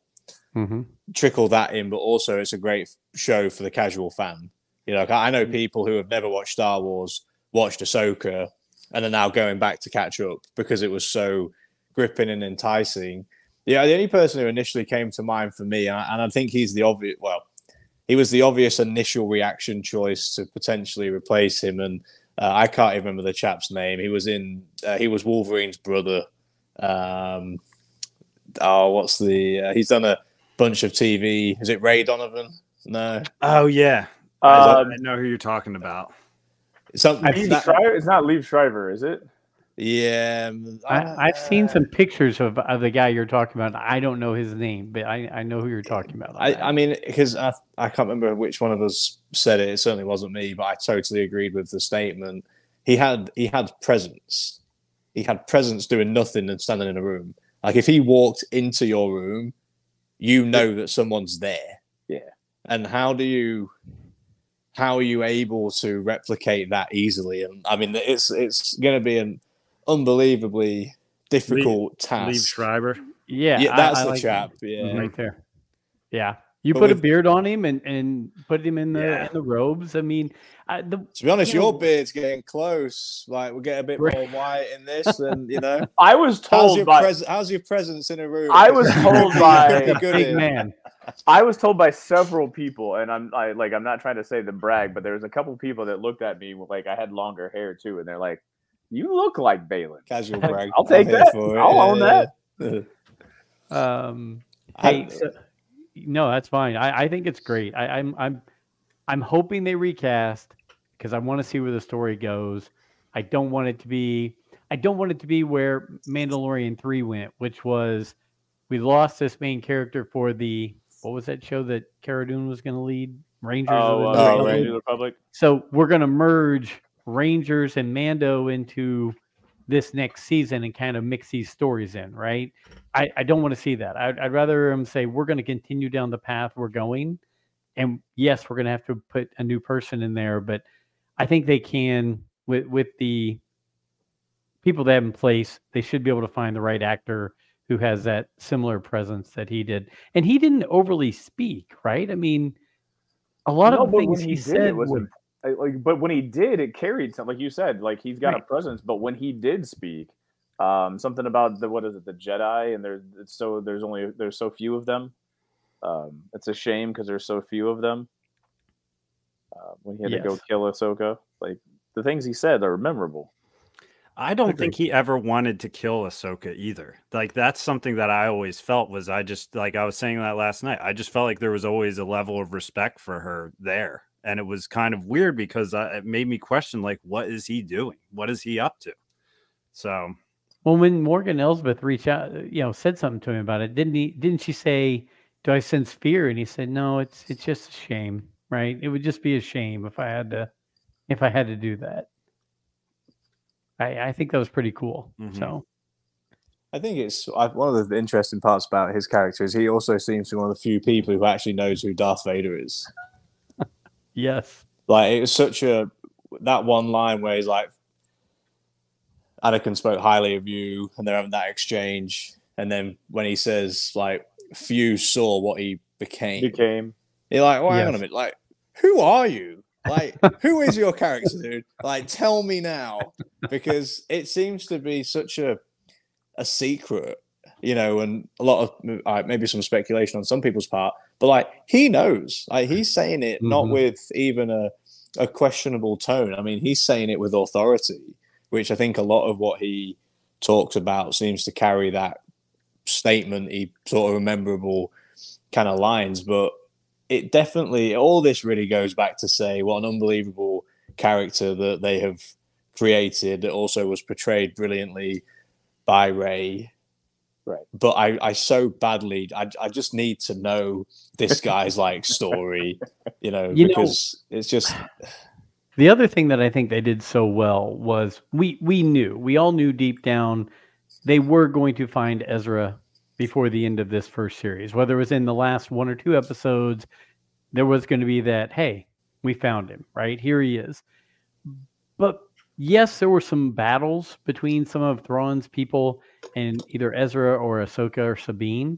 trickle that in, but also it's a great show for the casual fan. You know, I know people who have never watched Star Wars, watched Ahsoka, and are now going back to catch up because it was so gripping and enticing. Yeah, the only person who initially came to mind for me, and I think he's the obvious, well, he was the obvious initial reaction choice to potentially replace him. And I can't even remember the chap's name. He was in, he was Wolverine's brother. He's done a bunch of TV. Is it Ray Donovan? No. Oh yeah. I don't know who you're talking about. It's not Liev Schreiber, is it? Yeah, I've seen some pictures of the guy you're talking about. I don't know his name, but I know who you're talking about. I mean, because I can't remember which one of us said it. It certainly wasn't me, but I totally agreed with the statement. He had presence. He had presence doing nothing and standing in a room. Like if he walked into your room, you know that someone's there. Yeah. And how are you able to replicate that easily? And I mean, it's going to be an unbelievably difficult task. Liev Schreiber. Yeah, that's the chap. Yeah, right there. Yeah, you put a beard on him and put him in the robes. I mean, to be honest, your beard's getting close. Like we'll get a bit more white in this, and you know, I was told how's your presence in a room? I was told by a big man. I was told by several people, and I'm not trying to say the brag, but there was a couple people that looked at me like I had longer hair too, and they're like, "You look like Baylan." Casual brag. I'll take that. I'll own that. No, that's fine. I think it's great. I'm hoping they recast because I want to see where the story goes. I don't want it to be where Mandalorian 3 went, which was we lost this main character for the what was that show that Cara Dune was going to lead? Rangers of the Republic. So we're going to merge Rangers and Mando into this next season and kind of mix these stories in, right? I don't want to see that. I'd rather them say, we're going to continue down the path we're going. And yes, we're going to have to put a new person in there, but I think they can, with the people they have in place, they should be able to find the right actor who has that similar presence that he did. And he didn't overly speak, right? I mean, a lot of the things he said was... Like, but when he did, it carried something. Like you said, like he's got a presence. But when he did speak, something about the Jedi, and there's so few of them. It's a shame because there's so few of them. When he had to go kill Ahsoka, like the things he said are memorable. I don't think he ever wanted to kill Ahsoka either. Like that's something that I always felt was I was saying that last night. I just felt like there was always a level of respect for her there. And it was kind of weird because it made me question, like, what is he doing? What is he up to? So, well, when Morgan Elsbeth reached out, said something to him about it, didn't she say, "Do I sense fear?" And he said, "No, it's just a shame, right? It would just be a shame if I had to do that." I think that was pretty cool. Mm-hmm. So, I think it's one of the interesting parts about his character is he also seems to be one of the few people who actually knows who Darth Vader is. Yes. Like, it was such that one line where he's like, "Anakin spoke highly of you," and they're having that exchange. And then when he says, like, "Few saw what he became." You're like, well, hang on a minute. Like, who are you? Like, who is your character, dude? Like, tell me now. Because it seems to be such a secret, you know, and a lot of maybe some speculation on some people's part. But like he knows, like he's saying it not with even a questionable tone. I mean, he's saying it with authority, which I think a lot of what he talks about seems to carry that statement, he sort of memorable kind of lines. But it definitely, all this really goes back to say what an unbelievable character that they have created that also was portrayed brilliantly by Rey. Right. But I just need to know this guy's like story, because it's just the other thing that I think they did so well was we all knew deep down they were going to find Ezra before the end of this first series, whether it was in the last one or two episodes, there was going to be that, hey, we found him, right? Here he is. But yes, there were some battles between some of Thrawn's people and either Ezra or Ahsoka or Sabine,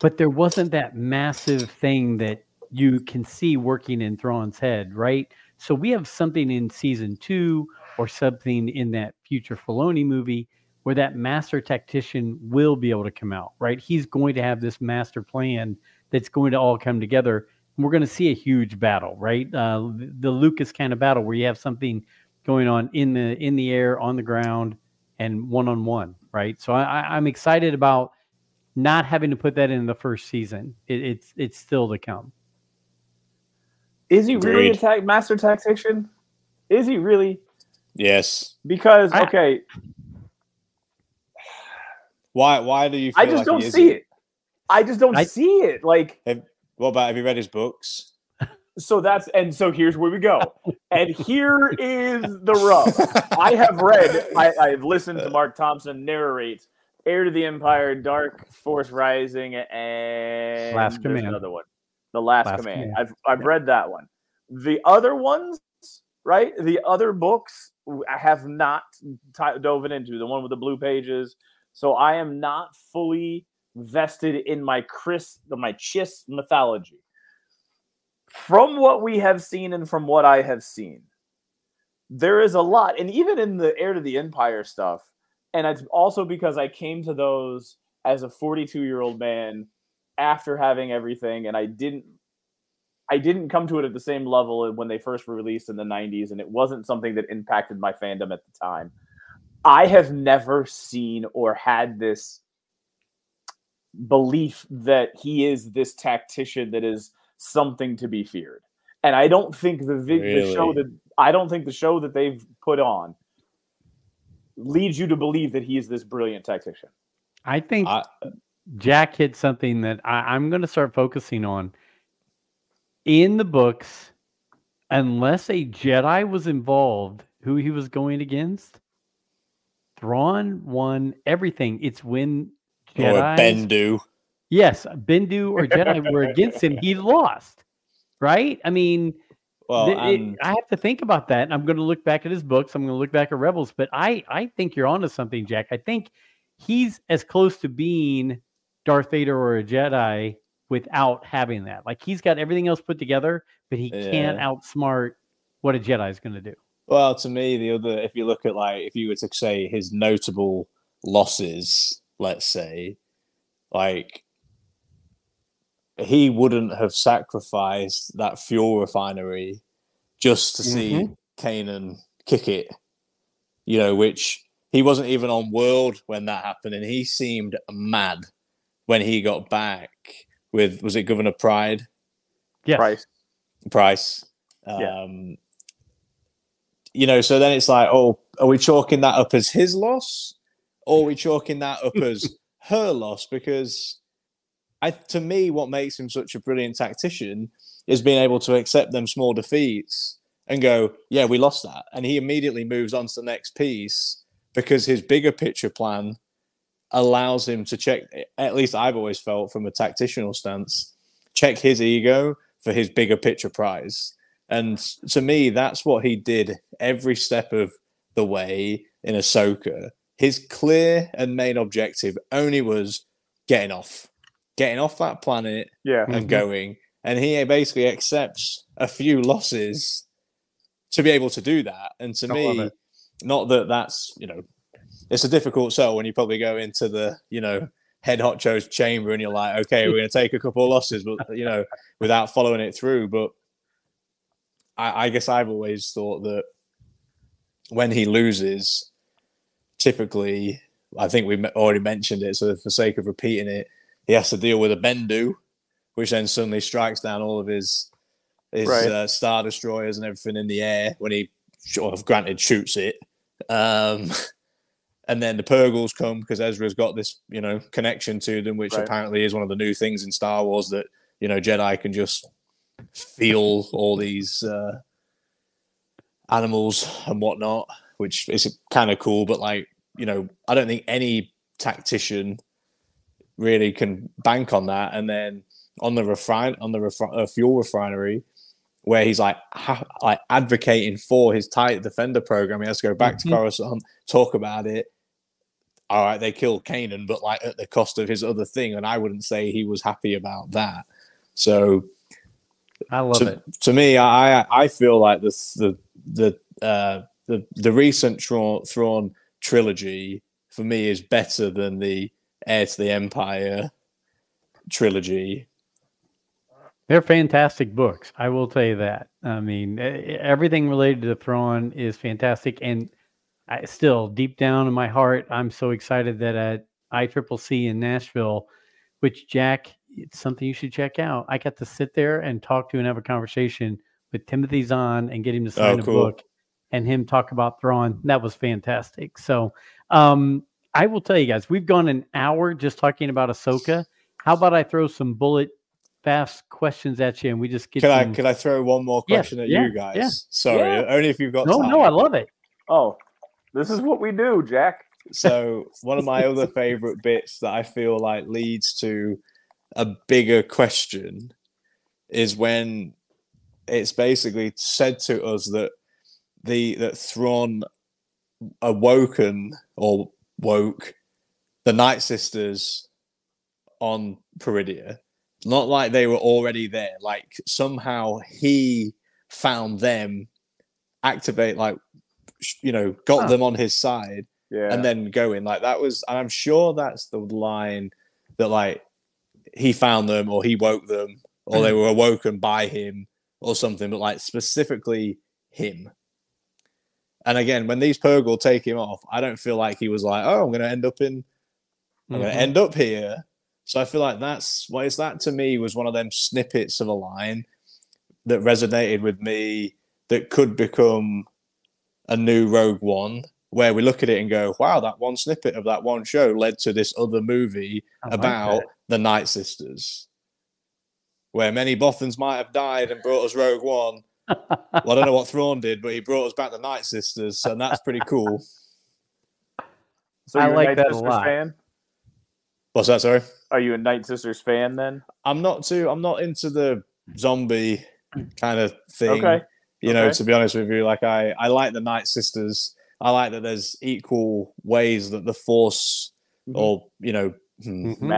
but there wasn't that massive thing that you can see working in Thrawn's head, right? So we have something in season 2 or something in that future Filoni movie where that master tactician will be able to come out, right? He's going to have this master plan that's going to all come together. we're going to see a huge battle, right? The Lucas kind of battle where you have something going on in the air, on the ground, and one-on-one, right? So I'm excited about not having to put that in the first season. It's still to come. Is he really master tactician? Is he really? Yes. Because, okay. Why do you feel I just like don't see it? I just don't see it. Like, have you read his books? So so here's where we go. And here is the rub. I've listened to Mark Thompson narrate Heir to the Empire, Dark Force Rising, and Last Command. Another one. The Last Command. I've read that one. The other ones, right? The other books I have not dove into. The one with the blue pages. So I am not fully vested in my Chiss mythology. From what we have seen and from what I have seen, there is a lot. And even in the Heir to the Empire stuff, and it's also because I came to those as a 42-year-old man after having everything, and I didn't come to it at the same level when they first were released in the 90s, and it wasn't something that impacted my fandom at the time. I have never seen or had this belief that he is this tactician that is something to be feared. And I don't think the show that they've put on leads you to believe that he is this brilliant tactician. I think Jack hit something that I'm going to start focusing on. In the books, unless a Jedi was involved, who he was going against, Thrawn won everything. It's when Bendu. Yes, Bendu or Jedi were against him. He lost, right? I mean, I have to think about that. I'm going to look back at his books. I'm going to look back at Rebels. But I think you're onto something, Jack. I think he's as close to being Darth Vader or a Jedi without having that. Like, he's got everything else put together, but he can't outsmart what a Jedi is going to do. Well, to me, if you look at, if you were to say his notable losses, let's say, he wouldn't have sacrificed that fuel refinery just to see Kanan kick it, which he wasn't even on World when that happened. And he seemed mad when he got back with, was it Governor Pride? Yeah. Price. So then it's like, oh, are we chalking that up as his loss? Or are we chalking that up as her loss? Because... to me, what makes him such a brilliant tactician is being able to accept them small defeats and go, yeah, we lost that. And he immediately moves on to the next piece because his bigger picture plan allows him to check, at least I've always felt from a tactical stance, check his ego for his bigger picture prize. And to me, that's what he did every step of the way in Ahsoka. His clear and main objective only was getting off that planet and going. And he basically accepts a few losses to be able to do that. And to me, not that that's, it's a difficult sell when you probably go into the, head honcho's chamber and you're like, okay, we're going to take a couple of losses, but, without following it through. But I guess I've always thought that when he loses, typically, I think we've already mentioned it, so for sake of repeating it, he has to deal with a Bendu, which then suddenly strikes down all of his Star Destroyers and everything in the air when he, granted, shoots it. And then the Purgles come because Ezra's got this, connection to them, which apparently is one of the new things in Star Wars that, Jedi can just feel all these animals and whatnot, which is kind of cool. But, I don't think any tactician really can bank on that. And then on the fuel refinery, where he's like advocating for his tight defender program, he has to go back to Coruscant, talk about it. All right, they killed Kanan, but at the cost of his other thing, and I wouldn't say he was happy about that. So I love it. To me, I feel like this the recent Thrawn trilogy for me is better than the Heir to the Empire trilogy They're fantastic books. I will tell you that. I mean, everything related to Thrawn is fantastic. And I still, deep down in my heart, I'm so excited that at ICCC in Nashville, which, Jack, it's something you should check out. I got to sit there and talk to and have a conversation with Timothy Zahn and get him to sign a book and him talk about Thrawn. That was fantastic. So I will tell you guys, we've gone an hour just talking about Ahsoka. How about I throw some bullet fast questions at you and we just get Can I throw one more question at you guys? Yeah, sorry, only if you've got time. No, I love it. Oh, this is what we do, Jack. So one of my other favorite bits that I feel like leads to a bigger question is when it's basically said to us that that Thrawn woke the Nightsisters on Peridia. Not like they were already there. Like somehow he found them, got them on his side. Yeah. And then going like that was, and I'm sure that's the line that like he found them or he woke them or they were awoken by him or something, but like specifically him. And again, when these Purgle take him off, I don't feel like he was like, oh, I'm going to end up here. So I feel like that to me was one of them snippets of a line that resonated with me that could become a new Rogue One, where we look at it and go, wow, that one snippet of that one show led to this other movie about the Nightsisters, where many boffins might have died and brought us Rogue One. Well, I don't know what Thrawn did, but he brought us back the Nightsisters, and that's pretty cool. So I like that a lot. Fan? What's that, sorry? Are you a Nightsisters fan then? I'm not into the zombie kind of thing. Okay. You know, to be honest with you, like I like the Nightsisters. I like that there's equal ways that the Force or, you know,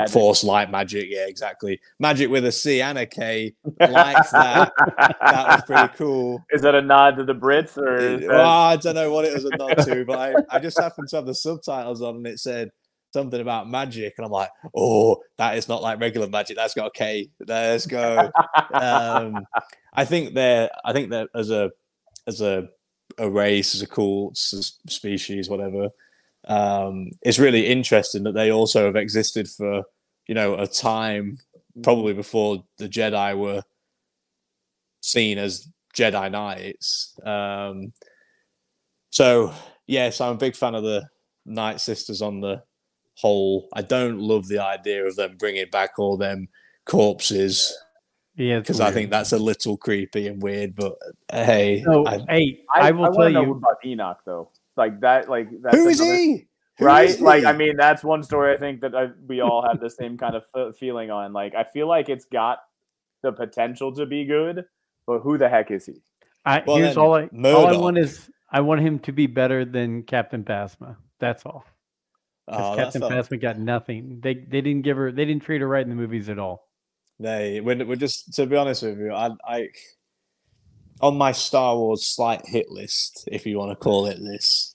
Force light magic. Yeah, exactly. Magic with a C and a K. Like that. That was pretty cool. Is that a nod to the Brits? I don't know what it was a nod to, but I just happened to have the subtitles on and it said something about magic. And I'm like, oh, that is not like regular magic. That's got a K. Let's go. I think that as a race, as a cult, as a species, whatever. It's really interesting that they also have existed for, you know, a time probably before the Jedi were seen as Jedi Knights. So I'm a big fan of the Nightsisters on the whole. I don't love the idea of them bringing back all them corpses. Yeah, because I think that's a little creepy and weird. But hey, I tell you about Enoch though. Like that, like that's who is he? Right? Like, I mean, that's one story I think that we all have the same kind of feeling on. Like, I feel like it's got the potential to be good, but who the heck is he? I want him to be better than Captain Phasma. That's all. Captain Phasma got nothing. They didn't give her. They didn't treat her right in the movies at all. We're just, to be honest with you, I on my Star Wars slight hit list, if you want to call it this.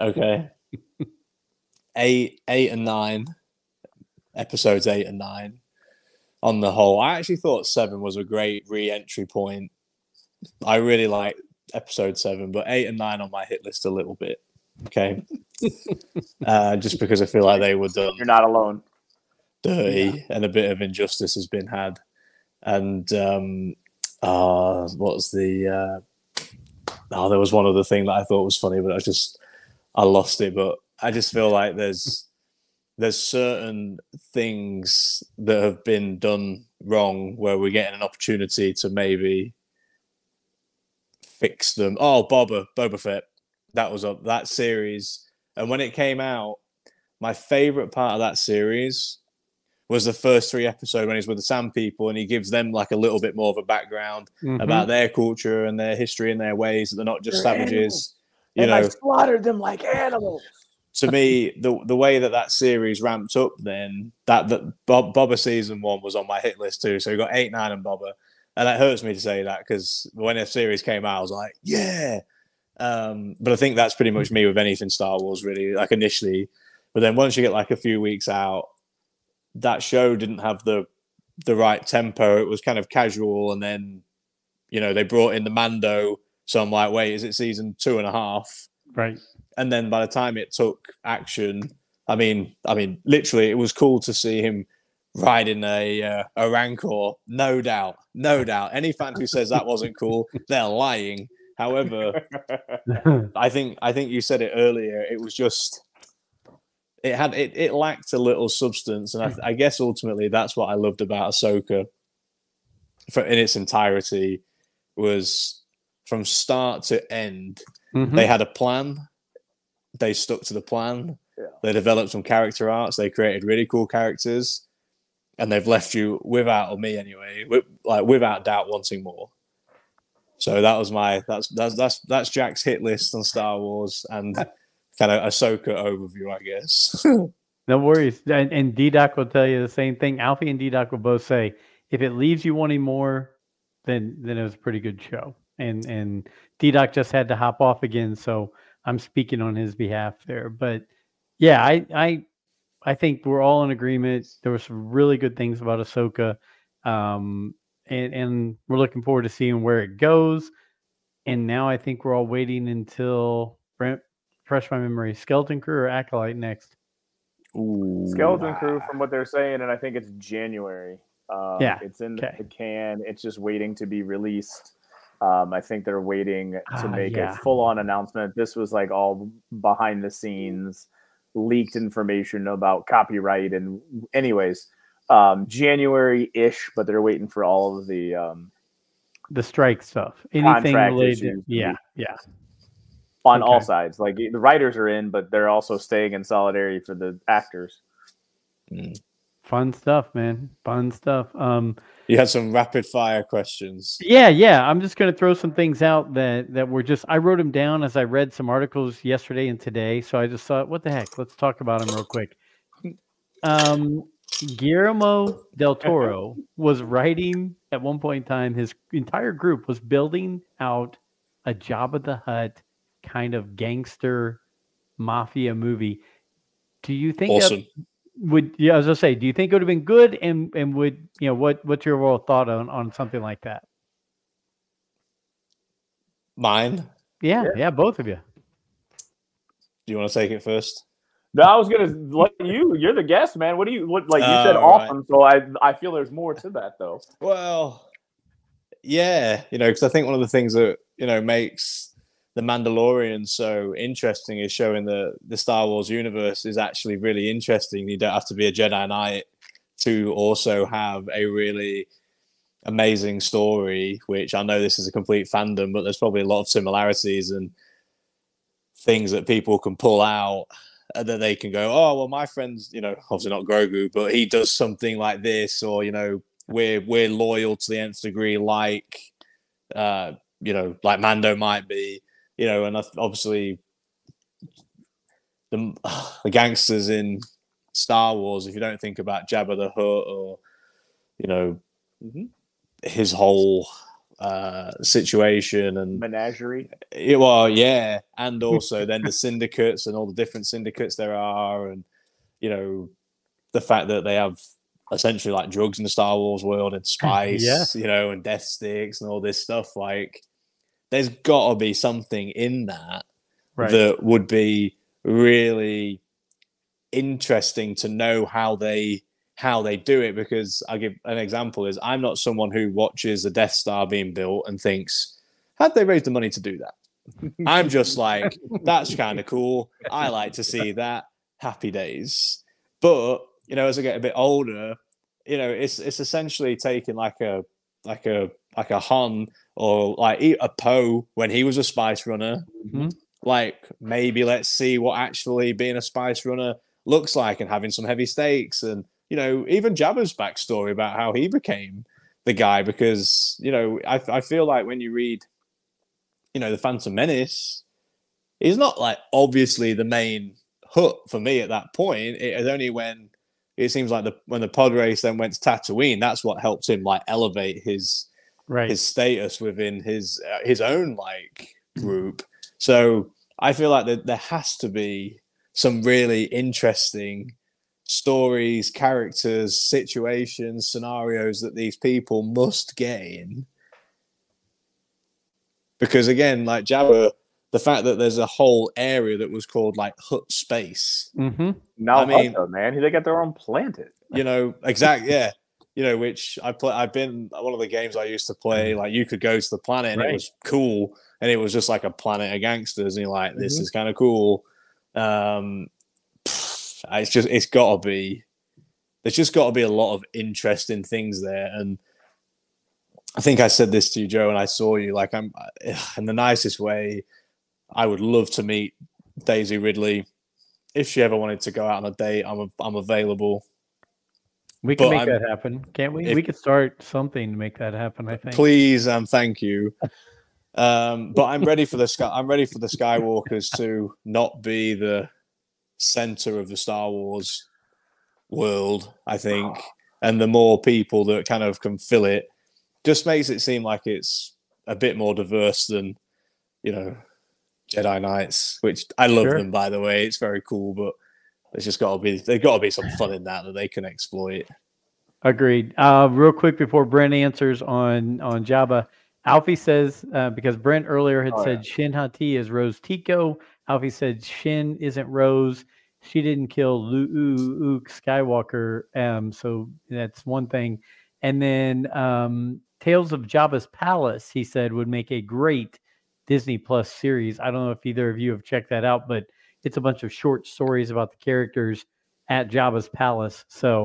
Okay. 8 and 9, episodes 8 and 9 on the whole. I actually thought 7 was a great re-entry point. I really like episode 7, but 8 and 9 on my hit list a little bit. Okay. Just because I feel like they were done. You're not alone. Dirty and a bit of injustice has been had, and there was one other thing that I thought was funny, but I lost it. But I just feel like there's certain things that have been done wrong where we're getting an opportunity to maybe fix them. Oh, Boba Fett, that was up that series, and when it came out, my favorite part of that series was the first 3 episodes when he's with the Sand People and he gives them like a little bit more of a background about their culture and their history and their ways, that they're not just savages. I slaughtered them like animals. To me, the way that series ramped up then, that Boba season 1 was on my hit list too. So we got 8, 9 and Boba. And that hurts me to say that because when the series came out, I was like, yeah. But I think that's pretty much me with anything Star Wars really, like initially. But then once you get like a few weeks out, that show didn't have the the right tempo. It was kind of casual, and then, you know, they brought in the Mando. So I'm like, wait, is it season 2.5? Right. And then by the time it took action, I mean, literally, it was cool to see him riding a Rancor. No doubt, no doubt. Any fan who says that wasn't cool, they're lying. However, I think you said it earlier. It was just, it lacked a little substance, and I guess ultimately that's what I loved about Ahsoka in its entirety, was from start to end. Mm-hmm. They had a plan. They stuck to the plan. Yeah. They developed some character arcs. They created really cool characters, and they've left you without doubt wanting more. So that was that's Jack's hit list on Star Wars and kind of Ahsoka overview, I guess. No worries. And D-Doc will tell you the same thing. Alfie and D-Doc will both say, if it leaves you wanting more, then it was a pretty good show. And D-Doc just had to hop off again, so I'm speaking on his behalf there. But yeah, I think we're all in agreement. There were some really good things about Ahsoka. And we're looking forward to seeing where it goes. And now I think we're all waiting until, refresh my memory, Skeleton Crew or Acolyte next? Ooh. Skeleton Crew, from what they're saying, and I think it's January. Yeah. It's in the can. It's just waiting to be released. I think they're waiting to make a full-on announcement. This was like all behind-the-scenes leaked information about copyright and anyways. January-ish, but they're waiting for all of the strike stuff, anything related. Yeah. On all sides, like the writers are in, but they're also staying in solidarity for the actors. Mm. Fun stuff, man. Fun stuff. You had some rapid fire questions. Yeah. I'm just going to throw some things out that were just, I wrote them down as I read some articles yesterday and today. So I just thought, what the heck? Let's talk about them real quick. Guillermo del Toro was writing at one point in time, his entire group was building out a Jabba the Hutt kind of gangster mafia movie. Do you think awesome. I was gonna say, do you think it would have been good, and would you know what's your overall thought on something like that? Mine? Yeah, both of you. Do you want to take it first? No, I was gonna let you. You're the guest, man. What do you what like? You said awesome, right. So I feel there's more to that, though. Well, yeah, you know, because I think one of the things that makes the Mandalorian so interesting is showing the Star Wars universe is actually really interesting. You don't have to be a Jedi Knight to also have a really amazing story. Which I know this is a complete fandom, but there's probably a lot of similarities and things that people can pull out. That they can go, oh, well, my friend's, obviously not Grogu, but he does something like this, or, we're loyal to the nth degree, like Mando might be, and obviously the gangsters in Star Wars, if you don't think about Jabba the Hutt or, his whole situation and menagerie. Well, yeah, and also then the syndicates and all the different syndicates there are, and the fact that they have essentially like drugs in the Star Wars world and spice, and death sticks and all this stuff. Like, there's got to be something in that that would be really interesting to know how they do it, because I'll give an example is I'm not someone who watches the Death Star being built and thinks, how'd they raise the money to do that? I'm just like, that's kind of cool. I like to see that. Happy days. But, as I get a bit older, it's essentially taking like a Han or like a Poe when he was a spice runner. Mm-hmm. Like, maybe let's see what actually being a spice runner looks like and having some heavy stakes, and even Jabba's backstory about how he became the guy, because, I feel like when you read, The Phantom Menace, he's not like obviously the main Hutt for me at that point. It is only when it seems like when the pod race then went to Tatooine, that's what helped him like elevate his status within his own like group. So I feel like there has to be some really interesting stories, characters, situations, scenarios that these people must get in. Because again, like Jabba, the fact that there's a whole area that was called like Hutt Space. Mm-hmm. No, I mean, also, man, they got their own planet. You know, exactly. Yeah, you know, which I've been one of the games I used to play. Like, you could go to the planet, and it was cool, and it was just like a planet of gangsters, and you're like, this is kind of cool. It's just, it's got to be. There's just got to be a lot of interesting things there, and I think I said this to you, Joe, and I saw you. Like, I'm in the nicest way. I would love to meet Daisy Ridley if she ever wanted to go out on a date. I'm available. We can make that happen, can't we? We could start something to make that happen. I think. Please and thank you. But I'm ready for the Skywalkers to not be the center of the Star Wars world. I think, and the more people that kind of can fill it, just makes it seem like it's a bit more diverse than, you know, Jedi Knights, which I love them, by the way. It's very cool, but there's just got to be some fun in that they can exploit. Agreed. Real quick before Brent answers on Jabba, Alfie says because Brent earlier had said Shin Hati is Rose Tico. Alfie said Shin isn't Rose. She didn't kill Luke Skywalker. So that's one thing. And then Tales of Jabba's Palace, he said, would make a great Disney Plus series. I don't know if either of you have checked that out, but it's a bunch of short stories about the characters at Jabba's Palace. So,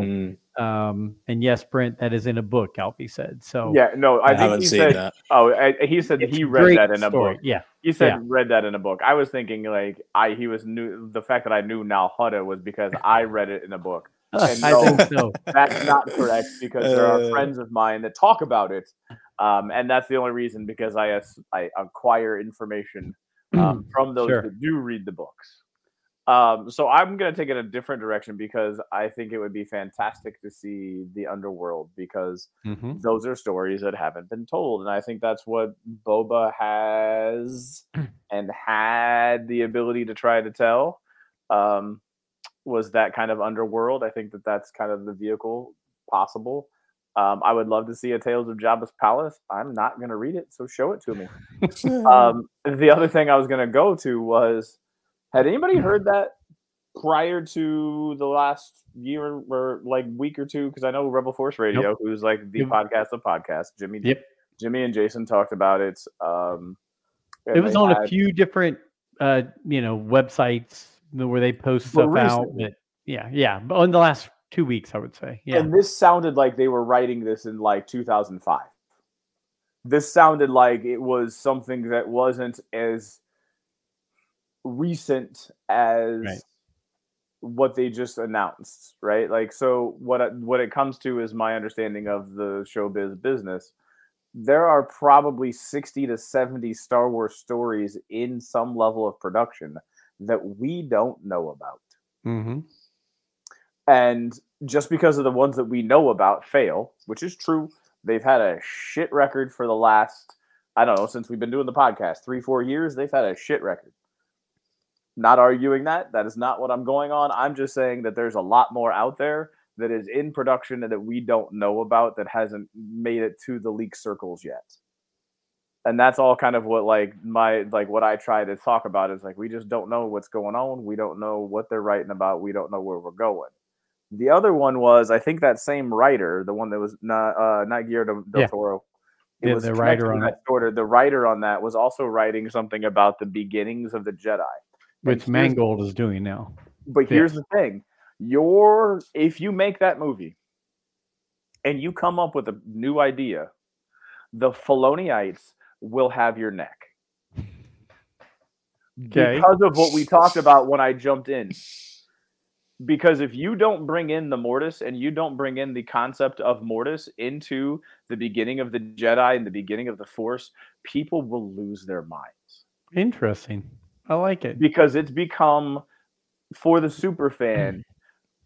and yes, Brent, that is in a book, Alfie said. So, yeah, no, I haven't seen that. Oh, he said he read that in a book. Yeah. He said read that in a book. I was thinking, like, he was new. The fact that I knew Nal Hutta was because I read it in a book. And no, I think so. That's not correct, because there are friends of mine that talk about it. And that's the only reason, because I acquire information from those that do read the books. So I'm going to take it a different direction, because I think it would be fantastic to see the underworld, because those are stories that haven't been told. And I think that's what Boba has and had the ability to try to tell, was that kind of underworld. I think that that's kind of the vehicle possible. I would love to see a Tales of Jabba's Palace. I'm not going to read it, so show it to me. The other thing I was going to go to was, had anybody heard that prior to the last year or like week or two? Because I know Rebel Force Radio, who's like the podcast of podcasts, Jimmy and Jason talked about it. It was on a few different, websites where they post stuff out. Yeah. But on the last 2 weeks, I would say. Yeah. And this sounded like they were writing this in like 2005. This sounded like it was something that wasn't as recent as what they just announced, right? Like, so what it comes to is my understanding of the showbiz business. There are probably 60 to 70 Star Wars stories in some level of production that we don't know about. Mm-hmm. And just because of the ones that we know about fail, which is true, they've had a shit record for the last, I don't know, since we've been doing the podcast, 3-4 years, they've had a shit record. Not arguing that. That is not what I'm going on. I'm just saying that there's a lot more out there that is in production and that we don't know about, that hasn't made it to the leak circles yet. And that's all kind of what, like, what I try to talk about is, like, we just don't know what's going on. We don't know what they're writing about. We don't know where we're going. The other one was, I think that same writer, the one that was not Guillermo del Toro. It was the writer on that order. The writer on that was also writing something about the beginnings of the Jedi, which Mangold is doing now. But here's the thing: if you make that movie and you come up with a new idea, the Filoniites will have your neck. Okay. Because of what we talked about when I jumped in. Because if you don't bring in the Mortis and you don't bring in the concept of Mortis into the beginning of the Jedi and the beginning of the Force, people will lose their minds. Interesting. I like it. Because it's become, for the superfan,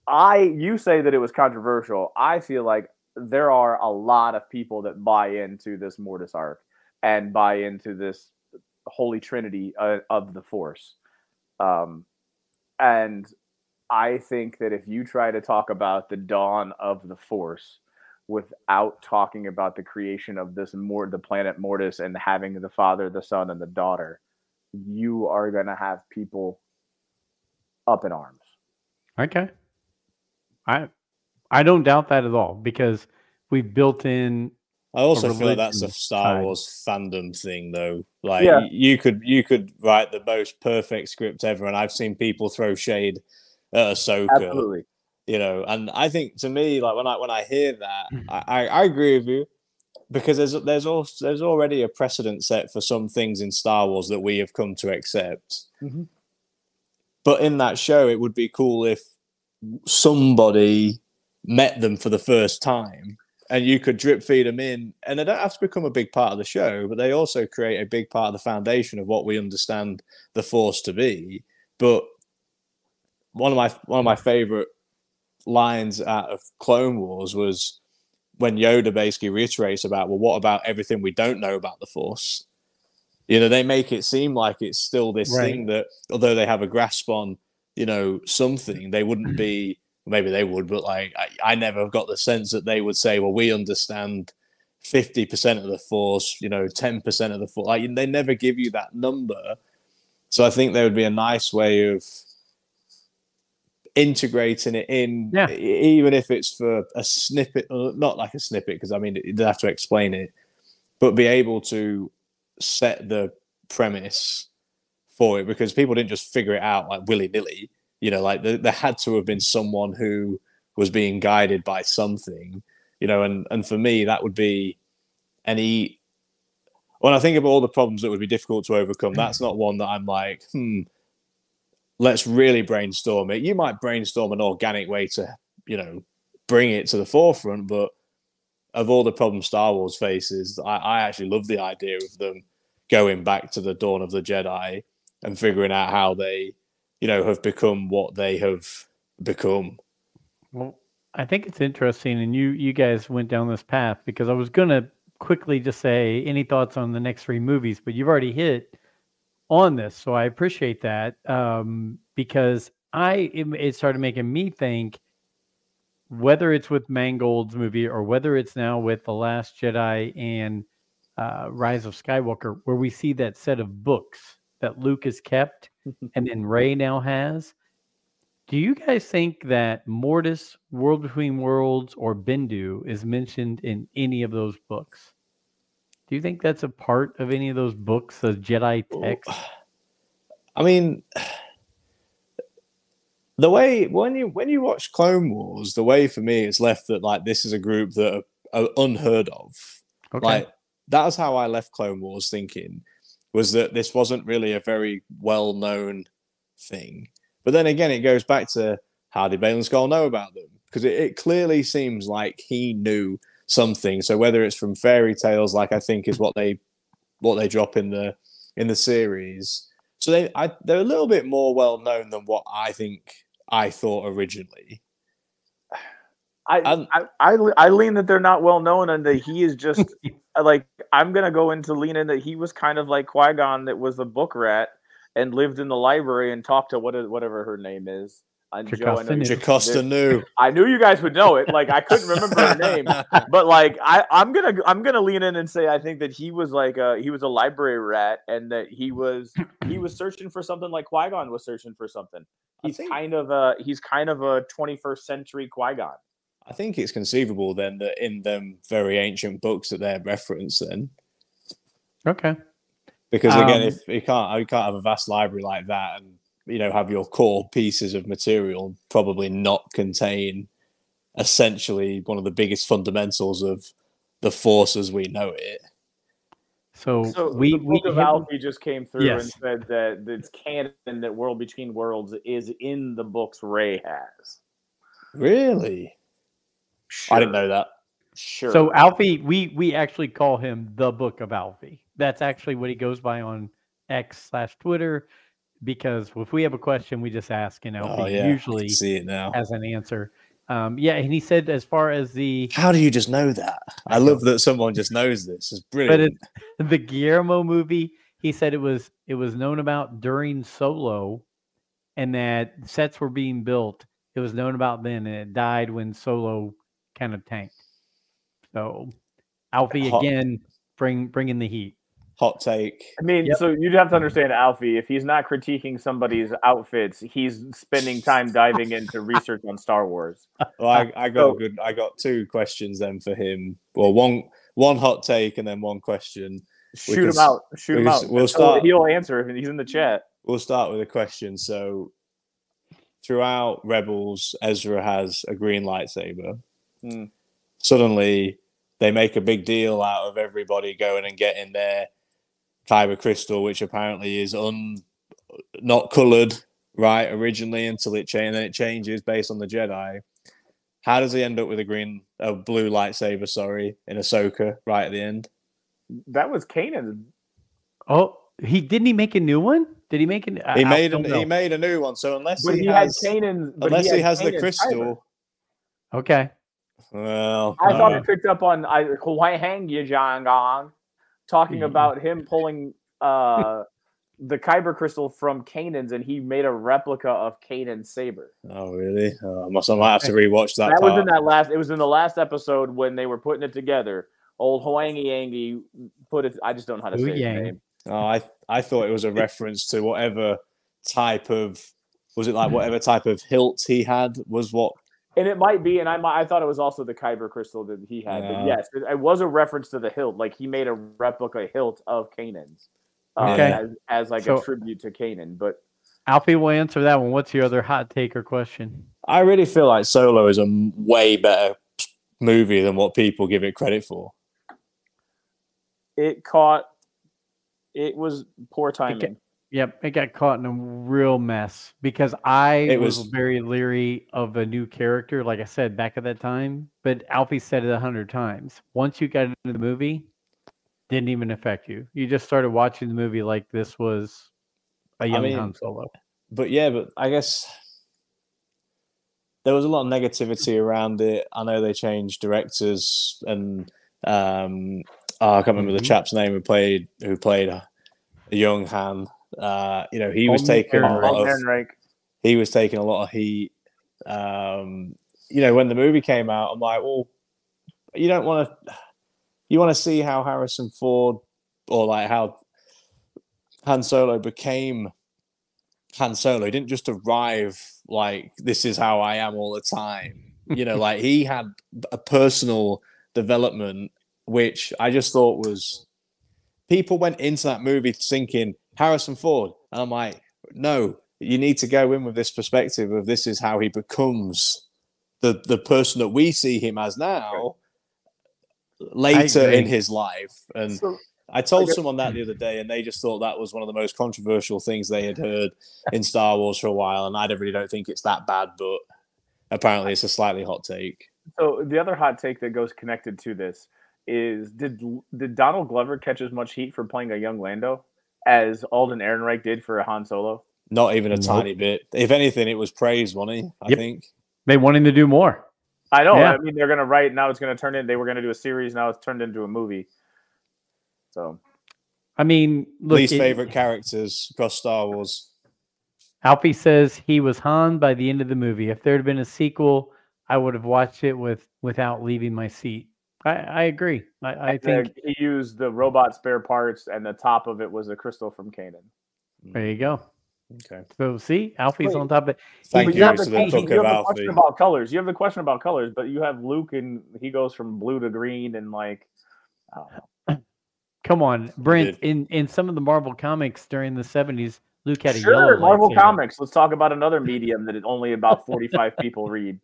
you say that it was controversial. I feel like there are a lot of people that buy into this Mortis arc and buy into this Holy Trinity of the Force. And I think that if you try to talk about the dawn of the Force without talking about the creation of this the planet Mortis and having the father, the son, and the daughter, you are going to have people up in arms. Okay. I don't doubt that at all, because we've built in. I also feel that's a Star Wars fandom thing, though. Like, yeah. you could write the most perfect script ever, and I've seen people throw shade at Ahsoka. Absolutely. You know, and I think, to me, like, when I hear that, I agree with you, because there's already a precedent set for some things in Star Wars that we have come to accept. Mm-hmm. But in that show, it would be cool if somebody met them for the first time. And you could drip feed them in, and they don't have to become a big part of the show, but they also create a big part of the foundation of what we understand the Force to be. But one of my favorite lines out of Clone Wars was when Yoda basically reiterates about, well, what about everything we don't know about the Force? You know, they make it seem like it's still this thing that, although they have a grasp on, you know, something, they wouldn't be. Maybe they would, but like I never got the sense that they would say, well, we understand 50% of the Force, you know, 10% of the Force. Like, they never give you that number. So I think there would be a nice way of integrating it in, even if it's for a snippet, not like a snippet, because I mean, you'd have to explain it, but be able to set the premise for it, because people didn't just figure it out like willy-nilly. You know, like there had to have been someone who was being guided by something, you know, and for me, that would be when I think of all the problems that would be difficult to overcome, that's not one that I'm like, let's really brainstorm it. You might brainstorm an organic way to, you know, bring it to the forefront, but of all the problems Star Wars faces, I actually love the idea of them going back to the dawn of the Jedi and figuring out how they, you know, have become what they have become. Well, I think it's interesting, and you guys went down this path, because I was going to quickly just say any thoughts on the next three movies, but you've already hit on this, so I appreciate that, because it started making me think, whether it's with Mangold's movie or whether it's now with The Last Jedi and Rise of Skywalker, where we see that set of books that Luke has kept, and then Rey now has. Do you guys think that Mortis, World Between Worlds, or Bendu is mentioned in any of those books? Do you think that's a part of any of those books, the Jedi text? I mean, the way when you watch Clone Wars, the way for me it's left that, like, this is a group that are unheard of. Okay. Like, that's how I left Clone Wars thinking, was that this wasn't really a very well-known thing. But then again, it goes back to, how did Baylan Skoll know about them? Because it clearly seems like he knew something. So whether it's from fairy tales, like I think is what they drop in the series. So they're a little bit more well-known than what I think I thought originally. I lean that they're not well known, and that he is just like, I'm gonna go into leaning that he was kind of like Qui-Gon, that was a book rat and lived in the library and talked to whatever her name is. Jocasta. I knew you guys would know it. Like, I couldn't remember her name, but like I'm gonna lean in and say I think that he was like he was a library rat, and that he was searching for something like Qui-Gon was searching for something. He's kind of a 21st century Qui-Gon. I think it's conceivable then that in them very ancient books that they're referenced then. Okay. Because again, if you can't have a vast library like that and, you know, have your core pieces of material probably not contain essentially one of the biggest fundamentals of the Force as we know it. So the Book of Alfie just came through and said that it's canon that World Between Worlds is in the books Rey has. Really? Sure. I didn't know that. Sure. So Alfie, we actually call him the Book of Alfie. That's actually what he goes by on X/Twitter, because if we have a question, we just ask, and Alfie usually has an answer. And he said, as far as the... How do you just know that? I love that someone just knows this. It's brilliant. But the Guillermo movie, he said it was known about during Solo, and that sets were being built. It was known about then, and it died when Solo kind of tanked. So Alfie again, bringing the heat. Hot take. I mean, yep. So you'd have to understand Alfie, if he's not critiquing somebody's outfits, he's spending time diving into research on Star Wars. Well, I got two questions then for him. Well, one hot take and then one question. Shoot him out. We'll start. He'll answer if he's in the chat. We'll start with a question. So throughout Rebels, Ezra has a green lightsaber. Mm. Suddenly, they make a big deal out of everybody going and getting their kyber crystal, which apparently is not coloured, right, originally, until it changes based on the Jedi. How does he end up with a blue lightsaber, sorry, in Ahsoka right at the end? That was Kanan. Oh, didn't he make a new one? Did he make a? He made a new one. So unless he has the crystal, kyber. Okay. Well, I thought it picked up on Hwang Gong talking about him pulling the kyber crystal from Kanan's, and he made a replica of Kanan's saber. Oh, really? I might have to rewatch that. It was in the last episode when they were putting it together. Old Hwang Yangi put it. I just don't know how to say his name. Oh, I thought it was a reference to whatever type of hilt he had was what. And it might be, I thought it was also the kyber crystal that he had. Yeah. But yes, it was a reference to the hilt. Like, he made a replica hilt of Kanan's as a tribute to Kanan. But Alfie will answer that one. What's your other hot take or question? I really feel like Solo is a way better movie than what people give it credit for. It was poor timing. It got caught in a real mess because I was very leery of a new character, like I said, back at that time. But Alfie said it 100 times. Once you got into the movie, didn't even affect you. You just started watching the movie like this was a young Han Solo. But I guess there was a lot of negativity around it. I know they changed directors, and I can't remember the chap's name who played a young Han. He was taking a lot of heat. When the movie came out, I'm like, well, you want to see how Harrison Ford or like how Han Solo became Han Solo. He didn't just arrive like, this is how I am all the time. Like, he had a personal development, which I just thought was, people went into that movie thinking Harrison Ford. And I'm like, no, you need to go in with this perspective of this is how he becomes the person that we see him as now later in his life. And I told someone that the other day, and they just thought that was one of the most controversial things they had heard in Star Wars for a while. And I really don't think it's that bad, but apparently it's a slightly hot take. So the other hot take that goes connected to this is, did Donald Glover catch as much heat for playing a young Lando as Alden Ehrenreich did for Han Solo? Not even a tiny bit. If anything, it was praised, wasn't it? I think. They want him to do more. I know. Yeah. I mean, they're going to write, now it's going to turn in. They were going to do a series, now it's turned into a movie. So, I mean, look, least favorite characters across Star Wars. Alfie says he was Han by the end of the movie. If there had been a sequel, I would have watched it without leaving my seat. I agree. I think he used the robot spare parts, and the top of it was a crystal from Kanan. There you go. Okay. So see, Alfie's on top of it. Thank you. You have a question about colors. You have the question about colors, but you have Luke, and he goes from blue to green, and like, I don't know. Come on, Brent. In some of the Marvel comics during the 70s, Luke had a yellow Marvel lightsaber. Comics. Let's talk about another medium that only about 45 people read.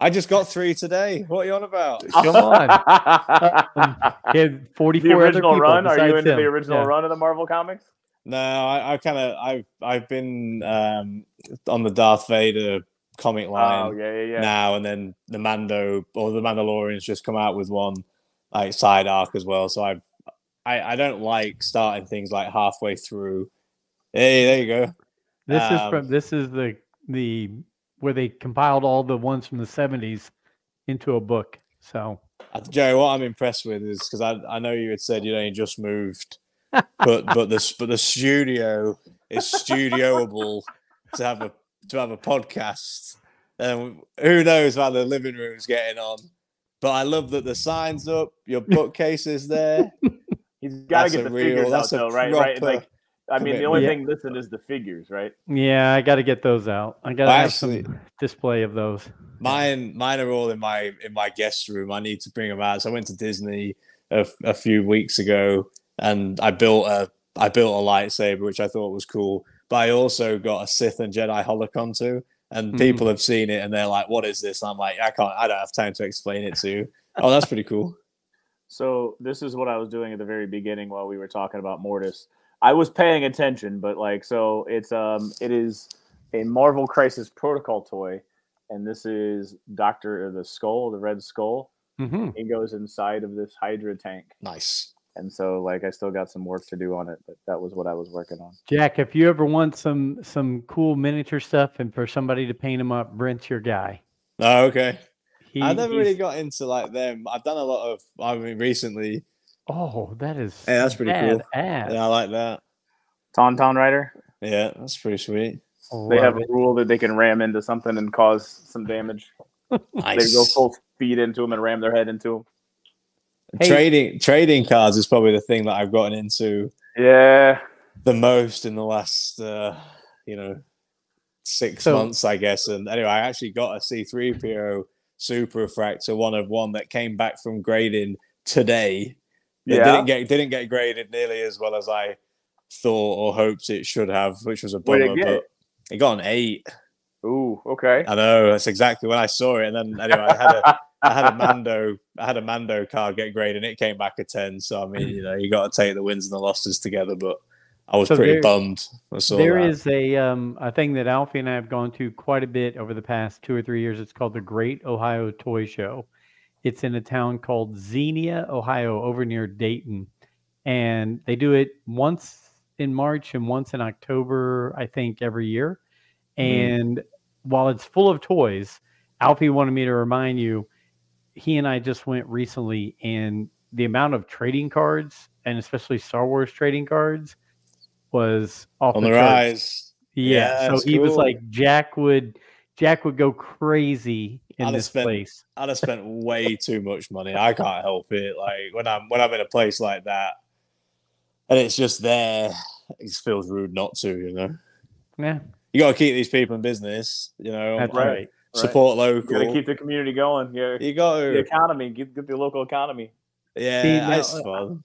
I just got 3 today. What are you on about? Come on. 44 the original run. Are you into the original run of the Marvel comics? No, I've been on the Darth Vader comic line now, and then the Mando or the Mandalorian's just come out with one like side arc as well. So I don't like starting things like halfway through. Hey, there you go. This is the where they compiled all the ones from the 70s into a book. So, Joe, what I'm impressed with is, because I know you had said you'd only just moved, but the studio is studioable to have a podcast. Who knows how the living room's getting on? But I love that the sign's up. Your bookcase is there. He's got to get the figures out though, right? Right. Like, I mean, the only thing missing is the figures, right? Yeah, I got to get those out. I got to have some display of those. Mine are all in my guest room. I need to bring them out. So I went to Disney a few weeks ago, and I built a lightsaber, which I thought was cool. But I also got a Sith and Jedi holocron too, and people have seen it and they're like, "What is this?" And I'm like, I don't have time to explain it to you. Oh, that's pretty cool. So this is what I was doing at the very beginning while we were talking about Mortis. I was paying attention, but it is a Marvel Crisis Protocol toy, and this is Dr. the Skull, the Red Skull. Mm-hmm. It goes inside of this Hydra tank. Nice. And so, I still got some work to do on it, but that was what I was working on. Jack, if you ever want some cool miniature stuff and for somebody to paint them up, Brent's your guy. Oh, okay. I never really got into them. I've done a lot of, recently. Oh, that is. Yeah, that's pretty cool. Ass. Yeah, I like that. Tauntaun Rider. Yeah, that's pretty sweet. They have a rule that they can ram into something and cause some damage. Nice. They go full speed into them and ram their head into them. Hey. Trading cards is probably the thing that I've gotten into the most in the last 6 months, I guess. And anyway, I actually got a C3PO Super Refractor 1/1 that came back from grading today. It didn't get graded nearly as well as I thought or hoped it should have, which was a bummer. But it got an 8. Ooh, okay. I know, that's exactly when I saw it. And then anyway, I had a Mando card get graded, and it came back a 10. So I mean, you got to take the wins and the losses together. But I was pretty bummed. There is a thing that Alfie and I have gone to quite a bit over the past 2 or 3 years. It's called the Great Ohio Toy Show. It's in a town called Xenia, Ohio, over near Dayton, and they do it once in March and once in October, I think, every year. And while it's full of toys, Alfie wanted me to remind you. He and I just went recently, and the amount of trading cards, and especially Star Wars trading cards, was off on the rise. Yeah, so he was like, Jack would go crazy in this place. I'd have spent way too much money. I can't help it. Like when I'm in a place like that, and it's just there, it just feels rude not to. Yeah, you got to keep these people in business. That's right. Support local. You gotta keep the community going. You got the economy. Get the local economy. Yeah, that's fun.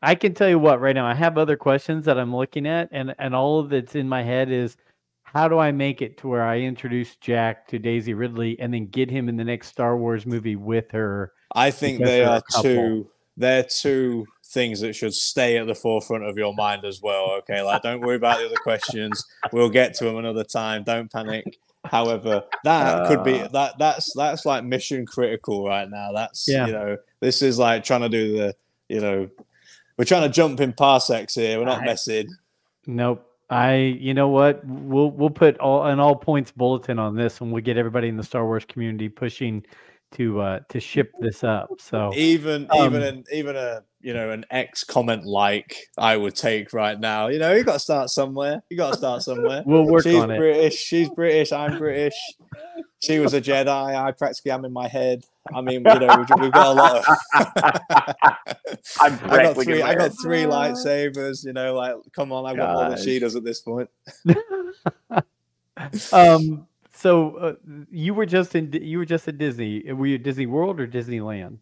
I can tell you what, right now, I have other questions that I'm looking at, and all of that's in my head is, how do I make it to where I introduce Jack to Daisy Ridley and then get him in the next Star Wars movie with her? I think they're two things that should stay at the forefront of your mind as well. Okay, don't worry about the other questions. We'll get to them another time. Don't panic. However, that could be that's like mission critical right now. This is like trying to do the we're trying to jump in parsecs here. We're not messing. Nope. You know what? We'll put an all points bulletin on this, and we'll get everybody in the Star Wars community pushing to ship this up. So even an X comment I would take right now. You got to start somewhere. We'll work on it. She's British. I'm British. She was a Jedi. I practically am in my head. I mean, we've got a lot of. I got three lightsabers. Come on, I want more than she does at this point. So you were just at Disney. Were you at Disney World or Disneyland?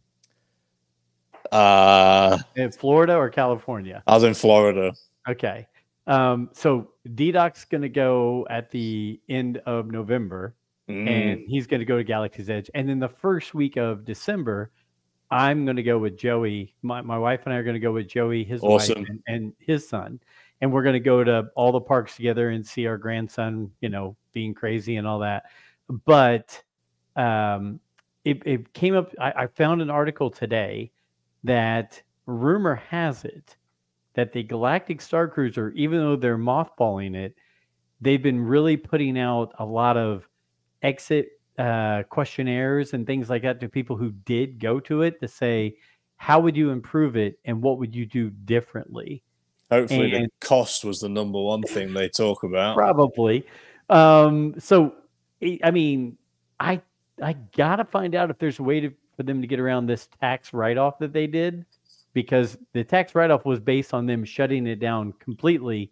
In Florida or California? I was in Florida. Okay. So D-Doc's going to go at the end of November, and he's going to go to Galaxy's Edge. And then the first week of December, I'm going to go with Joey. My wife and I are going to go with Joey, his wife, and his son. And we're going to go to all the parks together and see our grandson, being crazy and all that. But it came up. I found an article today that rumor has it that the Galactic Star Cruiser, even though they're mothballing it, they've been really putting out a lot of exit questionnaires and things like that to people who did go to it to say, how would you improve it and what would you do differently? Hopefully the cost was the number one thing they talk about. Probably. So, I mean, I gotta find out if there's a way for them to get around this tax write-off that they did, because the tax write-off was based on them shutting it down completely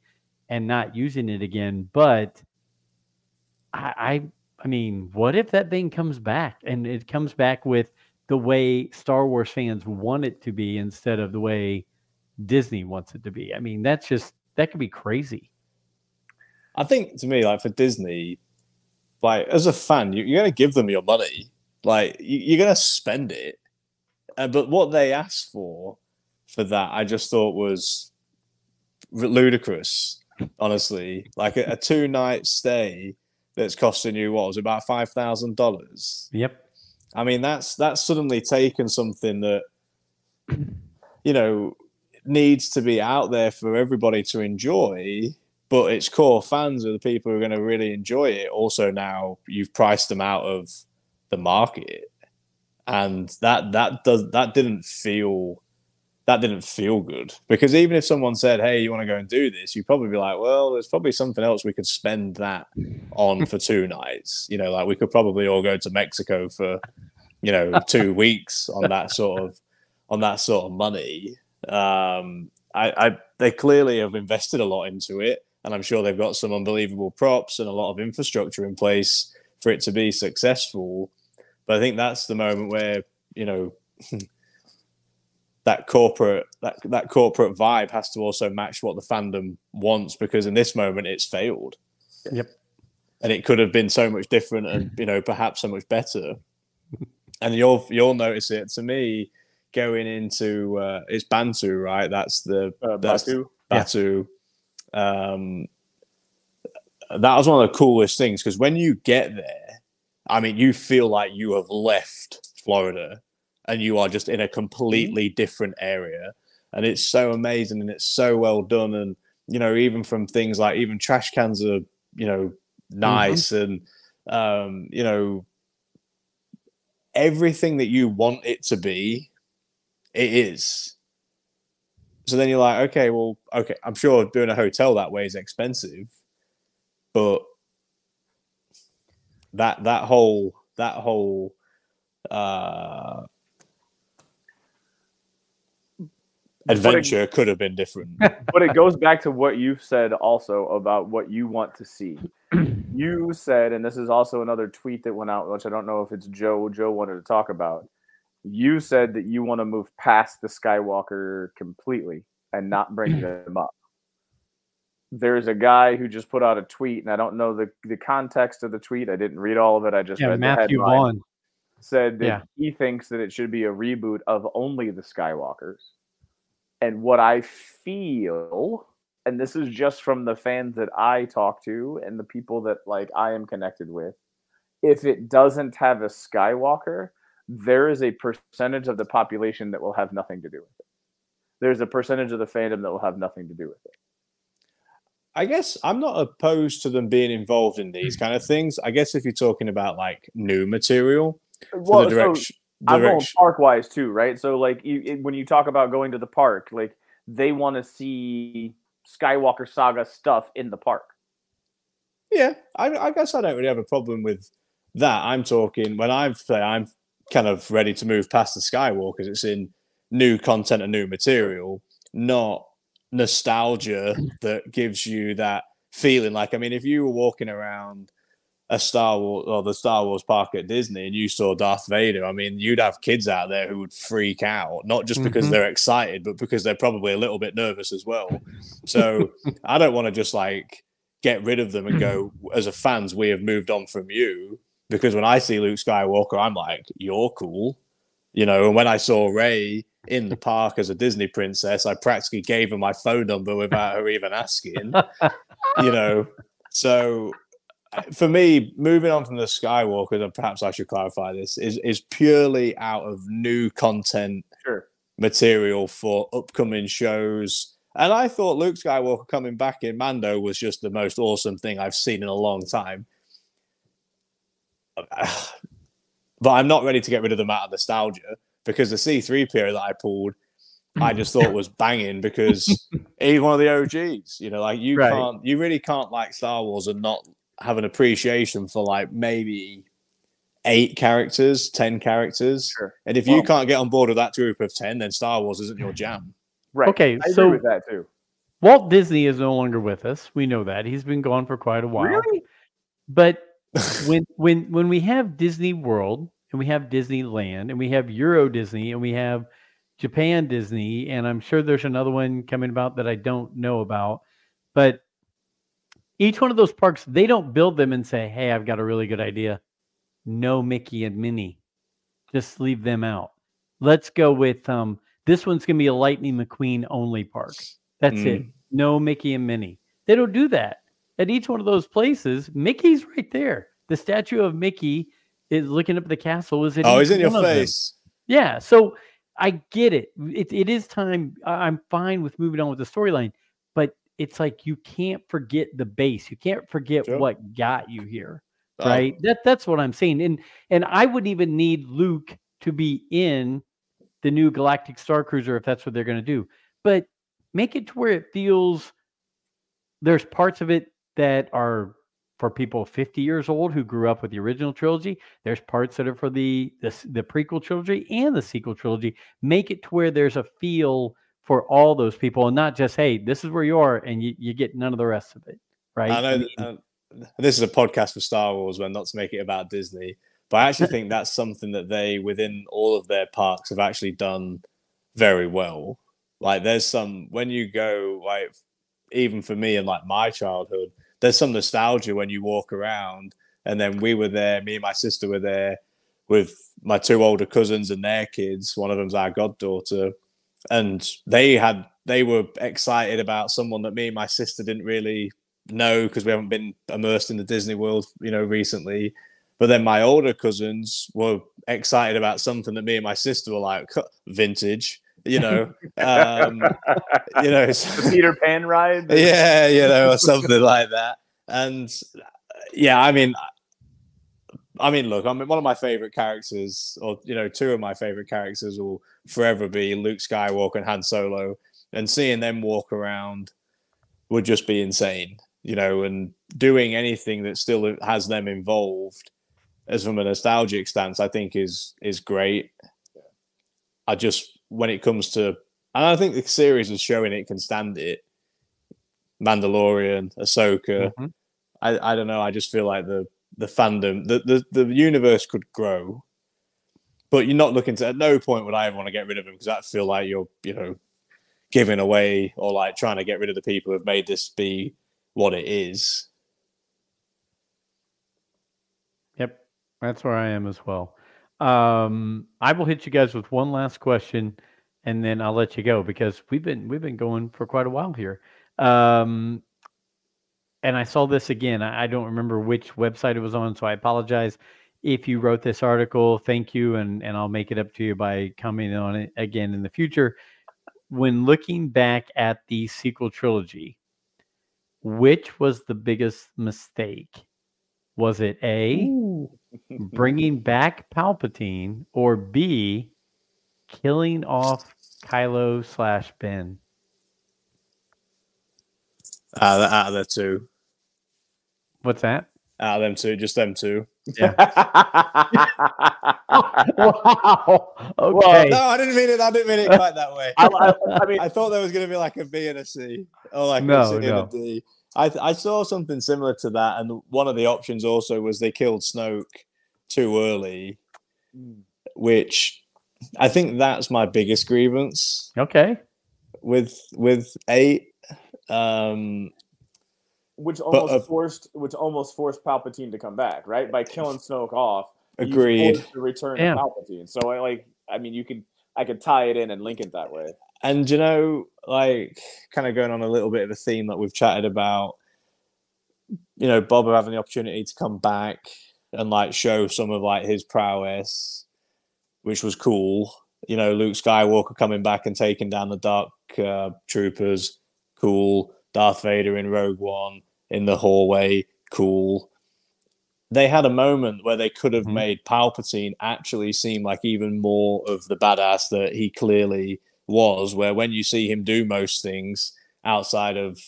and not using it again. But I mean, what if that thing comes back, and it comes back with the way Star Wars fans want it to be instead of the way Disney wants it to be? I mean, that's just, that could be crazy. I think, to me, like, for Disney, like, as a fan, you're going to give them your money. Like, you're going to spend it. But what they asked for that, I just thought was ludicrous, honestly. Like, a two-night stay that's costing you, what was it, about $5,000? Yep. I mean, that's suddenly taken something that, you know, needs to be out there for everybody to enjoy, but its core fans are the people who are going to really enjoy it. Also, now you've priced them out of the market, and that didn't feel good, because even if someone said, "Hey, you want to go and do this?" you'd probably be like, "Well, there's probably something else we could spend that on for 2 nights." You know, like, we could probably all go to Mexico for, you know, 2 weeks on that sort of money. They clearly have invested a lot into it, and I'm sure they've got some unbelievable props and a lot of infrastructure in place for it to be successful. But I think that's the moment where, you know, that corporate vibe has to also match what the fandom wants, because in this moment it's failed. Yep. And it could have been so much different, and, you know, perhaps so much better. And you'll notice it. To me, going into it's Bantu, right? That's the Batu. Yeah. That was one of the coolest things, because when you get there, I mean, you feel like you have left Florida, and you are just in a completely different area. And it's so amazing, and it's so well done. And, you know, even from things like, even trash cans are, you know, nice. Mm-hmm. And, you know, everything that you want it to be, it is. So then you're like, okay, I'm sure doing a hotel that way is expensive, but that whole adventure could have been different. But it goes back to what you've said also about what you want to see. You said, and this is also another tweet that went out, which I don't know if it's Joe wanted to talk about. You said that you want to move past the Skywalker completely and not bring them up. There's a guy who just put out a tweet, and I don't know the context of the tweet. I didn't read all of it. I just read Matthew the headline. Vaughn said that he thinks that it should be a reboot of only the Skywalkers. And what I feel, and this is just from the fans that I talk to and the people that, like, I am connected with, if it doesn't have a Skywalker, there is a percentage of the population that will have nothing to do with it. There's a percentage of the fandom that will have nothing to do with it. I guess I'm not opposed to them being involved in these kind of things. I guess if you're talking about, like, new material, well, I'm going park-wise too, right? So, like, when you talk about going to the park, like, they want to see Skywalker Saga stuff in the park. Yeah, I guess I don't really have a problem with that. I'm talking when I'm kind of ready to move past the Skywalkers. It's in new content and new material, not nostalgia that gives you that feeling. Like, I mean, if you were walking around a Star Wars or the Star Wars park at Disney and you saw Darth Vader, I mean, you'd have kids out there who would freak out, not just because they're excited, but because they're probably a little bit nervous as well. So I don't want to just, like, get rid of them and go, as a fans, we have moved on from you. Because when I see Luke Skywalker, I'm like, you're cool. You know, and when I saw Rey in the park as a Disney princess, I practically gave her my phone number without her even asking. You know, so for me, moving on from the Skywalker, and perhaps I should clarify this, is purely out of new content material for upcoming shows. And I thought Luke Skywalker coming back in Mando was just the most awesome thing I've seen in a long time. But I'm not ready to get rid of them out of nostalgia, because the C-3PO that I pulled, I just thought was banging, because he's one of the OGs. You know, like, you really can't like Star Wars and not have an appreciation for like maybe 8 characters, 10 characters. Sure. And if you can't get on board with that group of 10, then Star Wars isn't your jam. Right. Okay. I agree with that too. Walt Disney is no longer with us. We know that. He's been gone for quite a while. Really? But when we have Disney World and we have Disneyland and we have Euro Disney and we have Japan Disney, and I'm sure there's another one coming about that I don't know about, but each one of those parks, they don't build them and say, hey, I've got a really good idea. No Mickey and Minnie. Just leave them out. Let's go with this one's going to be a Lightning McQueen only park. That's it. No Mickey and Minnie. They don't do that. At each one of those places, Mickey's right there. The statue of Mickey is looking up at the castle. Is it? Oh, he's in your face. Yeah, so I get it. It is time. I'm fine with moving on with the storyline, but it's like you can't forget the base. You can't forget what got you here, right? That's what I'm saying. And I wouldn't even need Luke to be in the new Galactic Star Cruiser if that's what they're going to do. But make it to where it feels there's parts of it that are for people 50 years old who grew up with the original trilogy. There's parts that are for the prequel trilogy and the sequel trilogy. Make it to where there's a feel for all those people and not just, hey, this is where you are and you get none of the rest of it, right? I know this is a podcast for Star Wars, but not to make it about Disney. But I actually think that's something that they, within all of their parks, have actually done very well. Like there's some, when you go, like even for me and like my childhood, there's some nostalgia when you walk around. And then we were there, me and my sister were there with my 2 older cousins and their kids. One of them's our goddaughter. And they were excited about someone that me and my sister didn't really know because we haven't been immersed in the Disney world, you know, recently. But then my older cousins were excited about something that me and my sister were like, vintage, you know, you know, the Peter Pan ride, yeah, you know, or something like that. And yeah, I mean, look, I mean, one of my favorite characters, or you know, 2 of my favorite characters, will forever be Luke Skywalker and Han Solo. And seeing them walk around would just be insane, you know. And doing anything that still has them involved, as from a nostalgic stance, I think is great. I just, when it comes to, and I think the series is showing it can stand it. Mandalorian, Ahsoka, I don't know. I just feel like the fandom, the universe could grow, but you're not looking to, at no point would I ever want to get rid of them, because I feel like you're, you know, giving away or like trying to get rid of the people who have made this be what it is. Yep. That's where I am as well. I will hit you guys with one last question and then I'll let you go, because we've been going for quite a while here. And I saw this again. I don't remember which website it was on, so I apologize if you wrote this article. Thank you, and I'll make it up to you by commenting on it again in the future. When looking back at the sequel trilogy, which was the biggest mistake? Was it A, bringing back Palpatine, or B, killing off Kylo/Ben? Out of the 2. What's that? Out of them 2, just them 2. Yeah. Wow. Okay. Well, no, I didn't mean it quite that way. I mean, I thought there was going to be like a B and a C, or like a C and a D. I saw something similar to that, and one of the options also was they killed Snoke too early, which I think that's my biggest grievance. Okay. With 8. Which almost forced Palpatine to come back, right? By killing Snoke off, agreed. To return to Palpatine. So I could tie it in and link it that way. And you know, like kind of going on a little bit of a theme that we've chatted about, you know, Boba having the opportunity to come back and like show some of like his prowess, which was cool. You know, Luke Skywalker coming back and taking down the dark troopers, cool. Darth Vader in Rogue One, in the hallway, cool. They had a moment where they could have made Palpatine actually seem like even more of the badass that he clearly was, where when you see him do most things outside of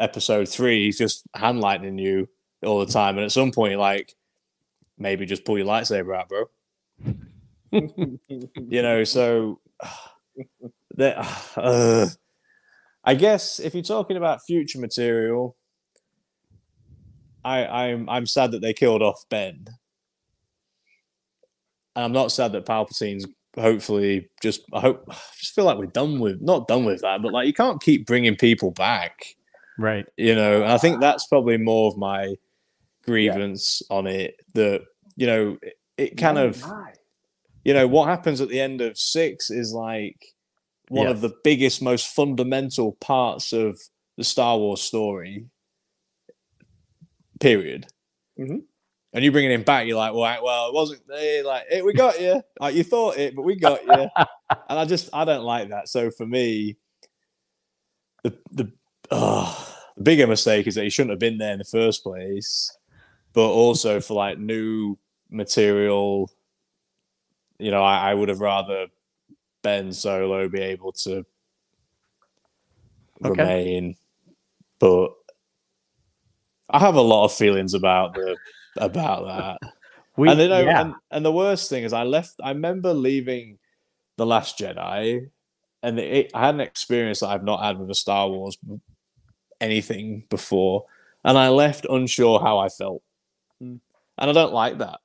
episode 3, he's just hand lightning you all the time. And at some point, like, maybe just pull your lightsaber out, bro. You know, so I guess if you're talking about future material, I'm sad that they killed off Ben. And I'm not sad that Palpatine's hopefully just, I just feel like we're done with, not done with that, but like you can't keep bringing people back. Right. You know, and I think that's probably more of my grievance on it, that, you know, it kind of, you know, what happens at the end of 6 is like one of the biggest, most fundamental parts of the Star Wars story, period. Mm-hmm. And you bringing him back, you're like, well, it wasn't, like, hey, we got you. Like, you thought it, but we got you. And I don't like that. So for me, the bigger mistake is that he shouldn't have been there in the first place, but also for, like, new material, you know, I would have rather Ben Solo be able to remain. But I have a lot of feelings about the... about that. And the worst thing is I remember leaving The Last Jedi, and I had an experience that I've not had with a Star Wars anything before, and I left unsure how I felt. And I don't like that.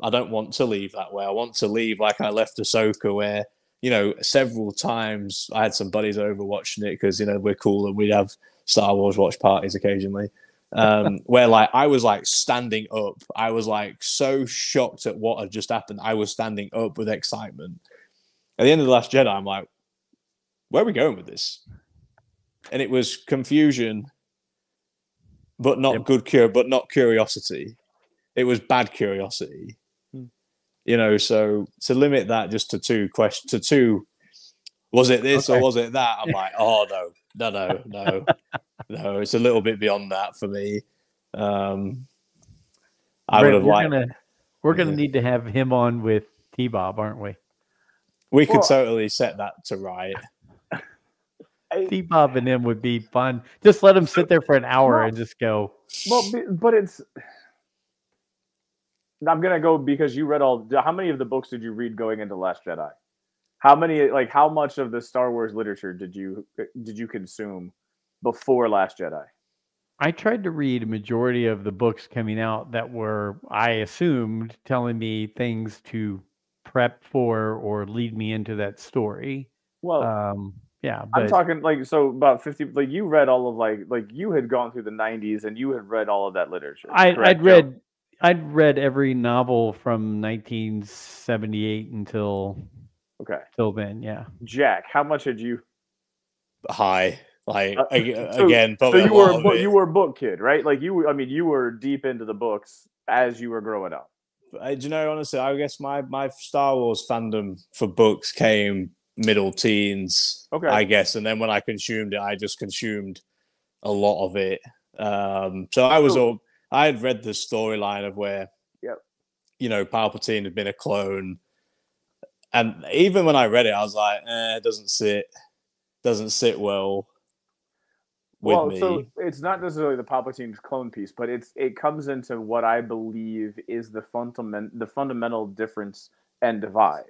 I don't want to leave that way. I want to leave like I left Ahsoka, where, you know, several times I had some buddies over watching it because, you know, we're cool and we have Star Wars watch parties occasionally. Where like I was like standing up, I was like so shocked at what had just happened. I was standing up with excitement. At the end of The Last Jedi, I'm like, where are we going with this? And it was confusion, but not but not curiosity. It was bad curiosity, you know. So to limit that just to two questions, to two, was it this or was it that? I'm like, oh no. No, it's a little bit beyond that for me. I would have liked... We're going to need to have him on with T-Bob, aren't we? We could totally set that to right. T-Bob and him would be fun. Just let him sit there for an hour and just go... Well, but it's... I'm going to go because you read all... How many of the books did you read going into Last Jedi? How many, like, how much of the Star Wars literature did you consume before Last Jedi? I tried to read a majority of the books coming out that were, I assumed, telling me things to prep for or lead me into that story. Well, I'm talking like, so about 50, like you read all of like you had gone through the 90s and you had read all of that literature. I'd read every novel from 1978 until... Okay. Till then, yeah. Jack, how much had you? High, like again. So you were a book kid, right? Like you, I mean, you were deep into the books as you were growing up. Do you know? Honestly, I guess my Star Wars fandom for books came middle teens. Okay. I guess, and then when I consumed it, I just consumed a lot of it. So I was all. I had read the storyline of where, you know, Palpatine had been a clone. And even when I read it, I was like, it doesn't sit well with me. So it's not necessarily the Palpatine's clone piece, but it comes into what I believe is the fundamental difference and divide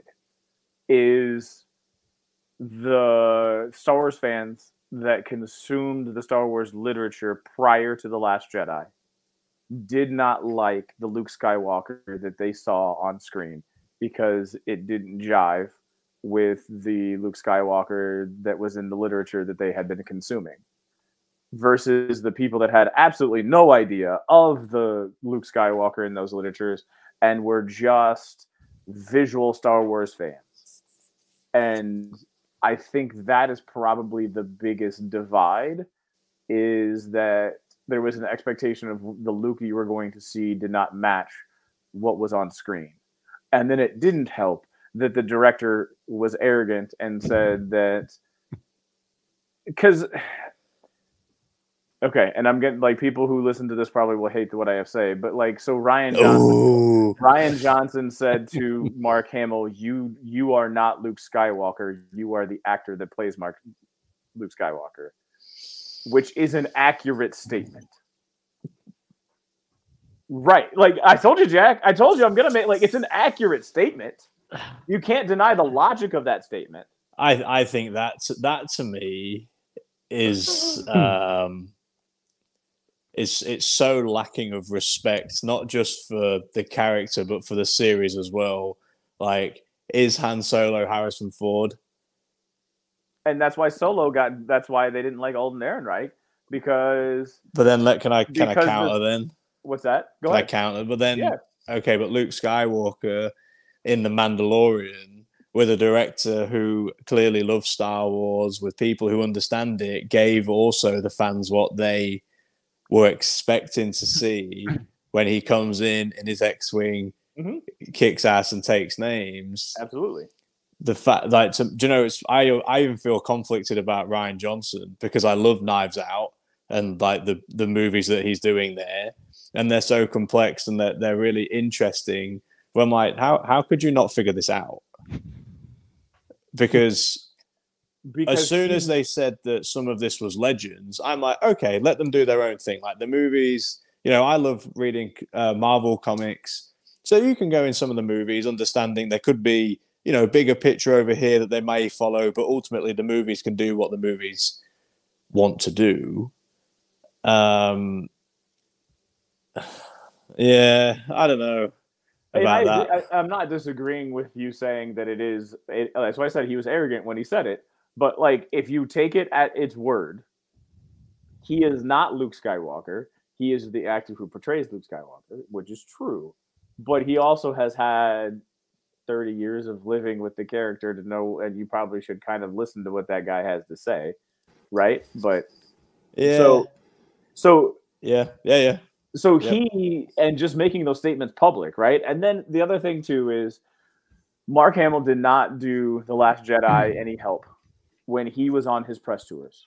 is the Star Wars fans that consumed the Star Wars literature prior to The Last Jedi did not like the Luke Skywalker that they saw on screen, because it didn't jive with the Luke Skywalker that was in the literature that they had been consuming, versus the people that had absolutely no idea of the Luke Skywalker in those literatures and were just visual Star Wars fans. And I think that is probably the biggest divide, is that there was an expectation of the Luke you were going to see did not match what was on screen. And then it didn't help that the director was arrogant and said that, because, okay, and I'm getting, like, people who listen to this probably will hate what I have to say, but, like, so Rian Johnson said to Mark Hamill, you are not Luke Skywalker, you are the actor that plays Luke Skywalker, which is an accurate statement. Right. Like, I told you, Jack. I told you I'm going to make... Like, it's an accurate statement. You can't deny the logic of that statement. I think that to me is... It's so lacking of respect, not just for the character, but for the series as well. Like, is Han Solo Harrison Ford? And that's why Solo got... That's why they didn't like Alden Ehrenreich, because... But then can I counter then? What's that? Go ahead. I counter, but then... Yeah. Okay, but Luke Skywalker in The Mandalorian, with a director who clearly loves Star Wars, with people who understand it, gave also the fans what they... we're expecting to see when he comes in his X-Wing, kicks ass and takes names. Absolutely. The fact that, do you know, I even feel conflicted about Rian Johnson, because I love Knives Out and like the movies that he's doing there, and they're so complex and they're really interesting. Where I'm like, how could you not figure this out? Because as soon as they said that some of this was Legends, I'm like, okay, let them do their own thing. Like the movies, you know, I love reading Marvel comics. So you can go in some of the movies understanding there could be, you know, a bigger picture over here that they may follow, but ultimately the movies can do what the movies want to do. Yeah, I don't know. I'm not disagreeing with you saying that it is. That's why I said he was arrogant when he said it. But like, if you take it at its word, he is not Luke Skywalker. He is the actor who portrays Luke Skywalker, which is true. But he also has had 30 years of living with the character to know, and you probably should kind of listen to what that guy has to say, right? But yeah, so yeah. So he, and just making those statements public, right? And then the other thing, too, is Mark Hamill did not do The Last Jedi any help when he was on his press tours,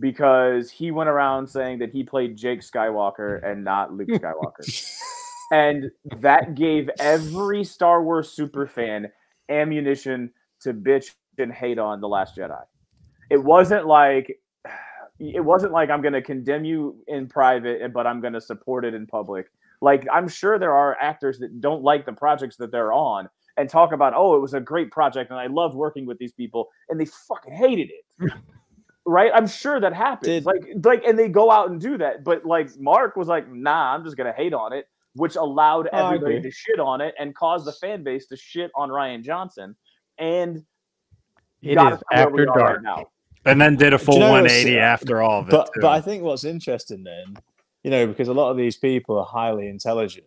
because he went around saying that he played Jake Skywalker and not Luke Skywalker. And that gave every Star Wars super fan ammunition to bitch and hate on The Last Jedi. It wasn't like I'm going to condemn you in private, but I'm going to support it in public. Like, I'm sure there are actors that don't like the projects that they're on and talk about, oh, it was a great project and I loved working with these people, and they fucking hated it. Right? I'm sure that happens. Like, and they go out and do that. But like, Mark was like, nah, I'm just going to hate on it, which allowed everybody to shit on it and caused the fan base to shit on Rian Johnson. And it is after dark right now. And then did a full 180 after all of it. But I think what's interesting then, you know, because a lot of these people are highly intelligent.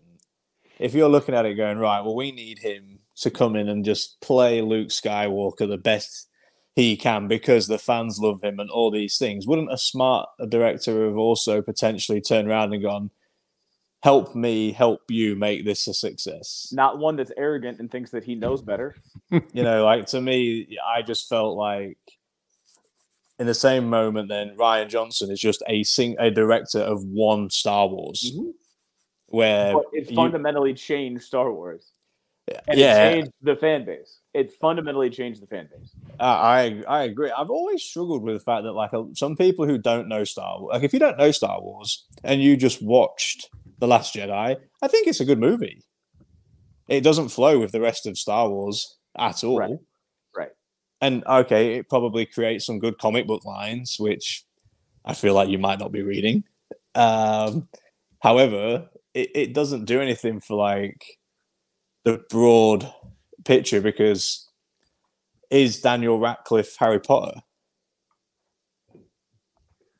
If you're looking at it going, right, well, we need him to come in and just play Luke Skywalker the best he can because the fans love him and all these things, wouldn't a smart director have also potentially turned around and gone, help me, help you make this a success? Not one that's arrogant and thinks that he knows better. You know, like, to me, I just felt like, in the same moment, then Rian Johnson is just a director of one Star Wars, where it fundamentally changed Star Wars, and it changed the fan base. It fundamentally changed the fan base. I agree. I've always struggled with the fact that like some people who don't know Star Wars, like if you don't know Star Wars and you just watched The Last Jedi, I think it's a good movie. It doesn't flow with the rest of Star Wars at all. Right. And, okay, it probably creates some good comic book lines, which I feel like you might not be reading. However, it doesn't do anything for, like, the broad picture, because is Daniel Radcliffe Harry Potter?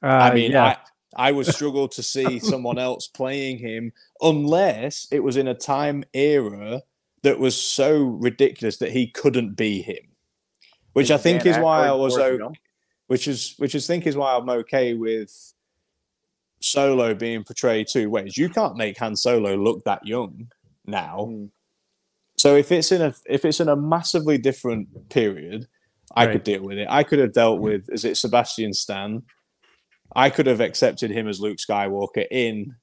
I mean, yeah. I would struggle to see someone else playing him unless it was in a time era that was so ridiculous that he couldn't be him. Which I think is why I was which is why I'm okay with Solo being portrayed two ways. You can't make Han Solo look that young now. So if it's in a massively different period, I could deal with it. I could have dealt with Sebastian Stan. I could have accepted him as Luke Skywalker in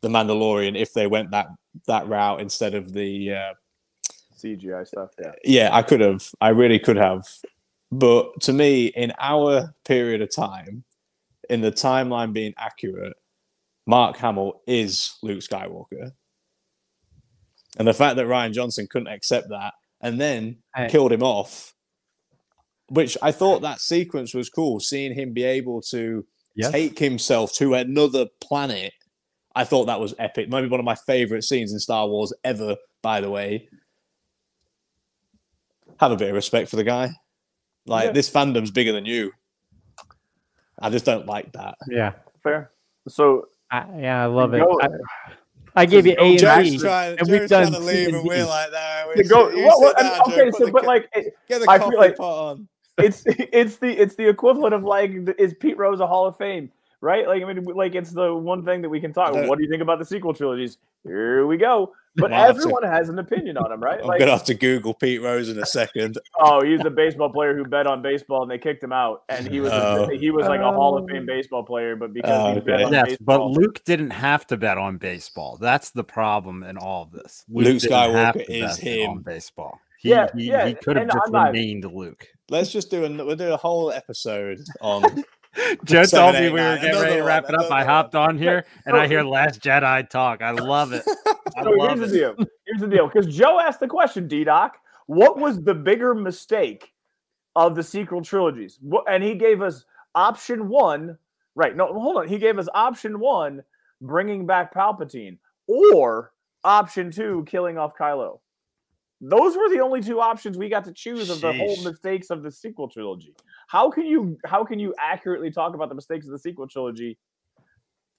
The Mandalorian if they went that route instead of the CGI stuff. Yeah, I really could have. But to me, in our period of time, in the timeline being accurate, Mark Hamill is Luke Skywalker. And the fact that Rian Johnson couldn't accept that and then killed him off, which I thought that sequence was cool, seeing him be able to take himself to another planet. I thought that was epic. Maybe one of my favorite scenes in Star Wars ever, by the way. Have a bit of respect for the guy. Like, this fandom's bigger than you. I just don't like that. Yeah. Fair. So, I love it. I gave you A and B, and we've done to leave and we're like that. We go, okay, so but like, get the coffee pot on. It's the equivalent of like, is Pete Rose a Hall of Fame? Right? Like, I mean, like, it's the one thing that we can talk about. What do you think about the sequel trilogies? Here we go. But everyone has an opinion on him, right? I'm going to have to Google Pete Rose in a second. Oh, he's a baseball player who bet on baseball, and they kicked him out. And he was like a Hall of Fame baseball player, but because he bet on baseball. But Luke didn't have to bet on baseball. That's the problem in all of this. Luke Skywalker is him. On baseball. He could have just remained Luke. Let's just do a whole episode on... Joe told me we were getting ready to wrap it up. I hopped on here and I hear Last Jedi talk. I love it. Here's the deal. Because Joe asked the question, D-Doc, what was the bigger mistake of the sequel trilogies? And he gave us option one. Right. No, hold on. He gave us option one, bringing back Palpatine, or option two, killing off Kylo. Those were the only two options we got to choose of the whole mistakes of the sequel trilogy. How can you accurately talk about the mistakes of the sequel trilogy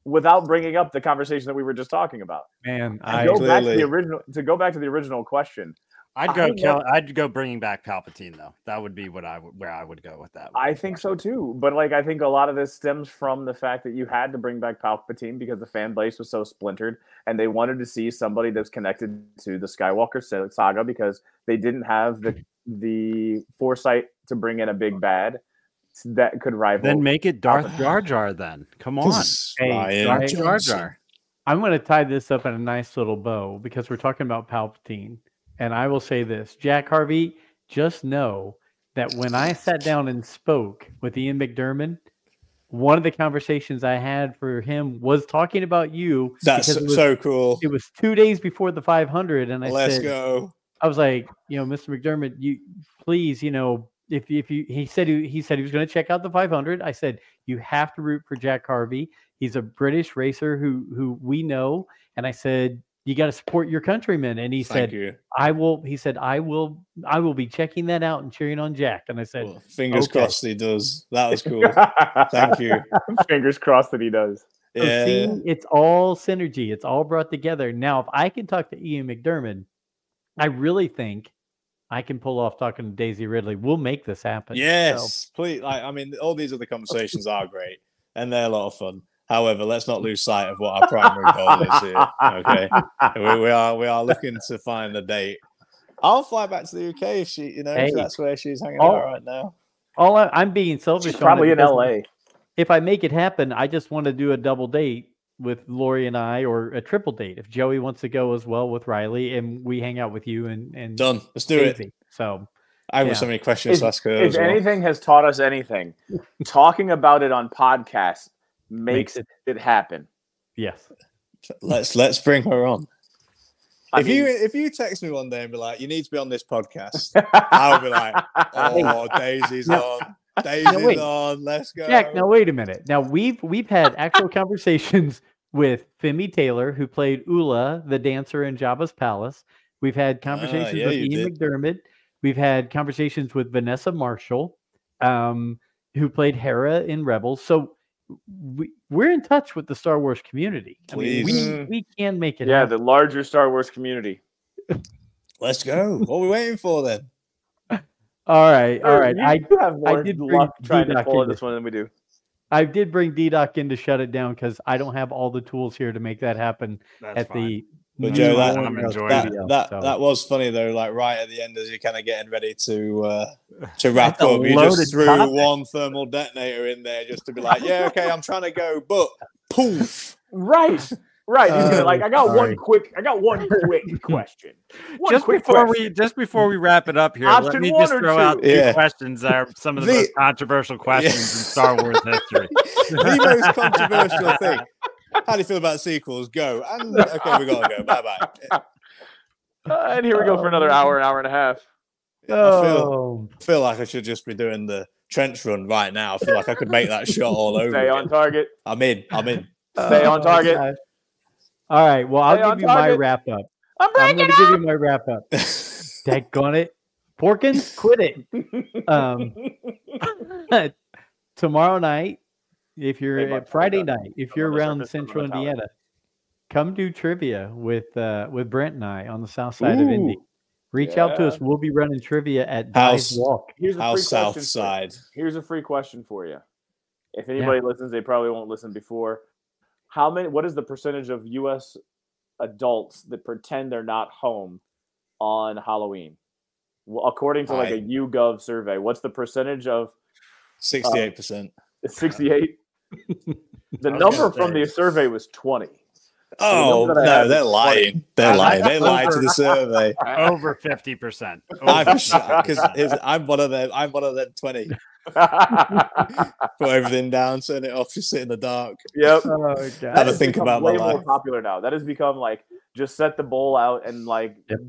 without bringing up the conversation that we were just talking about? Man, to go back to the original question, I'd go bringing back Palpatine though. That would be where I would go with that. I think so too, but like I think a lot of this stems from the fact that you had to bring back Palpatine because the fan base was so splintered, and they wanted to see somebody that's connected to the Skywalker saga because they didn't have the foresight to bring in a big bad that could rival. Then make it Darth Jar Jar. Then come on, Darth Jar Jar. I'm going to tie this up in a nice little bow because we're talking about Palpatine, and I will say this, Jack Harvey. Just know that when I sat down and spoke with Ian McDiarmid, one of the conversations I had for him was talking about you. That's so cool. It was 2 days before the 500, and I said, "Let's go." I was like, Mr. McDiarmid, you please, he said he was going to check out the 500. I said, you have to root for Jack Harvey. He's a British racer who we know. And I said, you got to support your countrymen. And he said, I will be checking that out and cheering on Jack. And I said, well, fingers crossed he does. That was cool. Thank you. Fingers crossed that he does. Yeah. See, it's all synergy. It's all brought together. Now, if I can talk to Ian McDiarmid, I really think I can pull off talking to Daisy Ridley. We'll make this happen. Yes, please. Like, I mean, all these other conversations are great, and they're a lot of fun. However, let's not lose sight of what our primary goal is here. Okay, we are looking to find the date. I'll fly back to the UK if she, if that's where she's hanging out right now. I'm being selfish. She's probably in LA. If I make it happen, I just want to do a double date with Lori and I, or a triple date if Joey wants to go as well with Riley, and we hang out with you and done. Let's do it. So I have so many questions to ask her. If anything has taught us anything, talking about it on podcasts makes it happen. Yes. Let's bring her on. If you text me one day and be like, you need to be on this podcast, I'll be like, oh, Daisy's on. Daisy's on, let's go. Jack, now wait a minute. Now we've had actual conversations with Femi Taylor, who played Ula, the dancer in Jabba's palace. We've had conversations with Ian McDiarmid. We've had conversations with Vanessa Marshall, who played Hera in Rebels. So we're in touch with the Star Wars community. Please. I mean, we can make it happen. The larger Star Wars community. Let's go. What are we waiting for then? All right. I did try to pull this one than we do. I did bring D-Doc in to shut it down because I don't have all the tools here to make that happen. But Joe, that was funny though. Like right at the end, as you're kind of getting ready to wrap up, you just threw one thermal detonator in there just to be like, yeah, okay, I'm trying to go, but poof, right. Right, like I got one quick question. Just before we wrap it up here, let me just throw out two questions that are some of the most controversial questions in Star Wars history. The most controversial thing. How do you feel about sequels? Go. And okay, we gotta go. Bye bye. And here we go for another hour and a half. I feel like I should just be doing the trench run right now. I feel like I could make that shot all over. Stay on target. I'm in. Stay on target. God. All right. Well, I'll give you my wrap up. I'm going to give you my wrap up. Daggone it. Porkins, quit it. Tomorrow night, if you're Friday night, if you're around Central Indiana, come do trivia with Brent and I on the south side of Indy. Reach out to us. We'll be running trivia at Dive Walk. Here's a free question for you. If anybody listens, they probably won't listen before. What is the percentage of U.S. adults that pretend they're not home on Halloween? Well, according to a YouGov survey, what's the percentage of? 68%. 68. The number from the survey was 20. Oh, no, they're lying. They're lying. They lied to the survey. Over 50%. Because I'm one of them. I'm one of them 20. Put everything down, turn it off, just sit in the dark. Yep. Oh, have a think about my life. Way more popular now. That has become like just set the bowl out and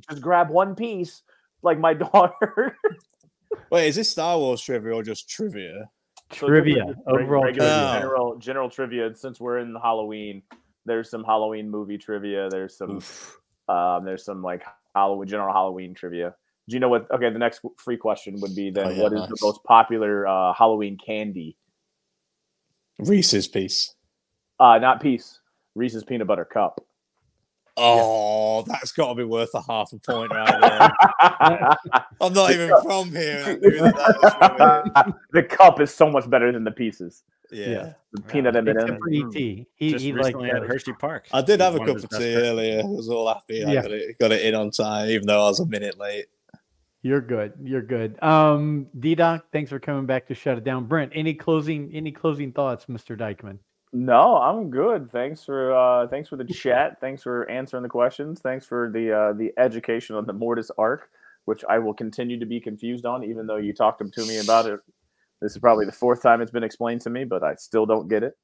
just grab one piece, like my daughter. Wait, is this Star Wars trivia or just trivia? Trivia. General trivia. Since we're in Halloween. There's some Halloween movie trivia. There's some, general Halloween trivia. Do you know what? Okay, the next free question would be then: what is the most popular Halloween candy? Reese's Piece. Not Piece. Reese's Peanut Butter Cup. Oh, that's got to be worth a half a point right there. I'm not even from here. The cup is so much better than the pieces. Yeah. The peanut M&M. He liked that at Hershey Park. I did have a cup of tea earlier. I was all happy. I got it in on time, even though I was a minute late. You're good. D-Doc, thanks for coming back to Shut It Down. Brent, any closing thoughts, Mr. Dykeman? No, I'm good. Thanks for the chat. Thanks for answering the questions. Thanks for the education on the Mortis arc, which I will continue to be confused on, even though you talked to me about it. This is probably the fourth time it's been explained to me, but I still don't get it.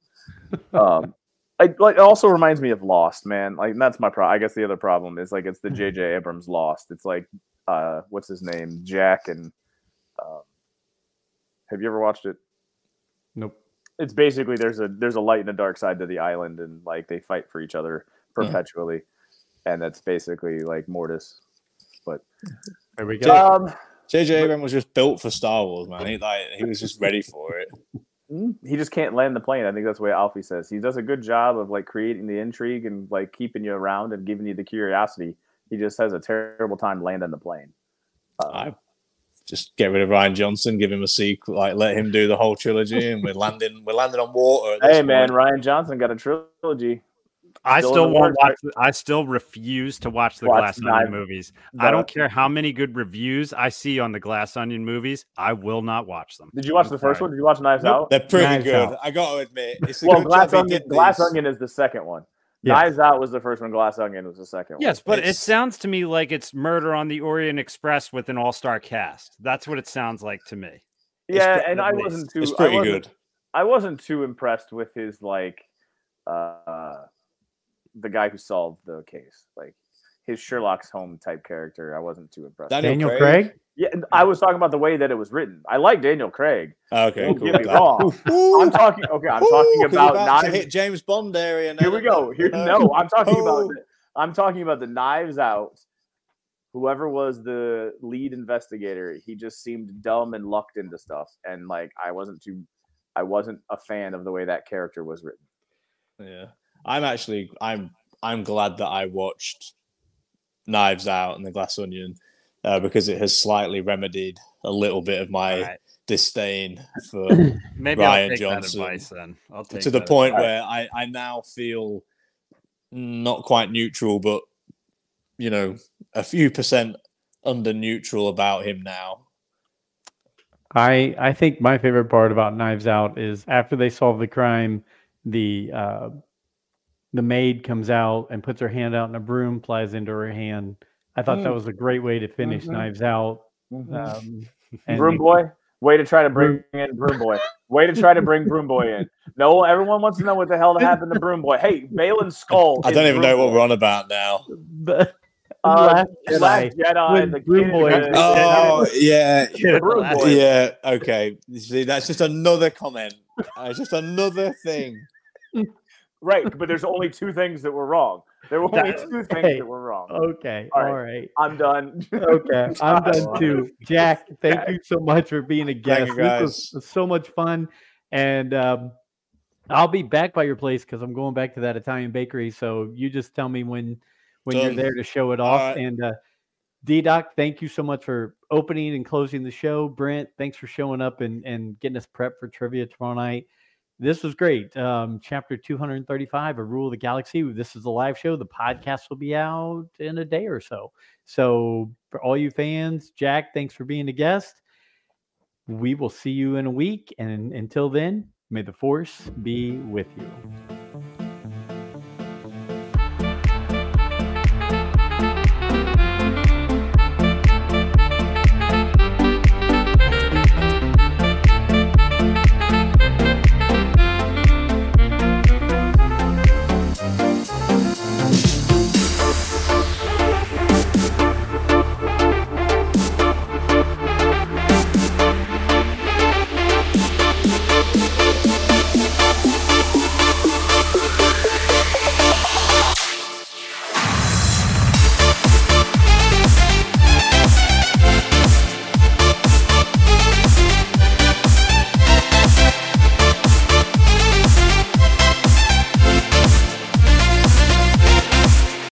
It also reminds me of Lost, man. Like, and that's my problem. I guess the other problem is it's the J.J. Abrams Lost. It's like, what's his name, Jack, and have you ever watched it? Nope. It's basically there's a light and a dark side to the island, and they fight for each other perpetually, and that's basically Mortis. But there we go. J.J. Abrams was just built for Star Wars, man. He was just ready for it. He just can't land the plane. I think that's the way Alfie says. He does a good job of creating the intrigue and keeping you around and giving you the curiosity. He just has a terrible time landing the plane. I just get rid of Rian Johnson, give him a sequel, let him do the whole trilogy, and we're landing on water. Hey man, Rian Johnson got a trilogy. I still refuse to watch the Glass Onion movies. I don't care how many good reviews I see on the Glass Onion movies. I will not watch them. Did you watch the first one? Did you watch Knives Out? They're pretty good. I got to admit. Glass Onion is the second one. Yeah. Knives Out was the first one. Glass Onion was the second one. Yes, but it sounds to me like it's Murder on the Orient Express with an all-star cast. That's what it sounds like to me. Yeah, and I wasn't too. It's pretty good. I wasn't too impressed with his the guy who solved the case, his Sherlock Holmes type character. I wasn't too impressed. Daniel Craig? Yeah, I was talking about the way that it was written. I like Daniel Craig. Okay, don't get me wrong. I'm talking about not hit James Bond area. Here we go. I'm talking about the Knives Out. Whoever was the lead investigator, he just seemed dumb and lucked into stuff, and I wasn't a fan of the way that character was written. Yeah. I'm glad that I watched Knives Out and the Glass Onion because it has slightly remedied a little bit of my disdain for Maybe Rian I'll take Johnson. That advice, then. I'll take to the point advice. Where I now feel not quite neutral, but a few % under neutral about him now. I think my favorite part about Knives Out is after they solve the crime, the maid comes out and puts her hand out, and a broom flies into her hand. I thought that was a great way to finish Knives Out. Broom boy, Way to try to bring in Broom Boy. Way to try to bring Broom Boy in. No, everyone wants to know what the hell happened to Broom Boy. Hey, Baylan Skoll. I don't even know what we're on about now. Last Jedi, the Broom Boy. Oh, yeah. Yeah, okay. See, that's just another comment. It's just another thing. Right, but there's only two things that were wrong. There were only two things that were wrong. Okay. All right. I'm done. Okay. I'm done too. Jack, thank you so much for being a guest. This was so much fun. And I'll be back by your place because I'm going back to that Italian bakery. So you just tell me when you're there to show it off. Right. And D-Doc, thank you so much for opening and closing the show. Brent, thanks for showing up and getting us prepped for trivia tomorrow night. This was great. Chapter 235, A Rule of the Galaxy. This is the live show. The podcast will be out in a day or so. So for all you fans, Jack, thanks for being a guest. We will see you in a week. And until then, may the Force be with you.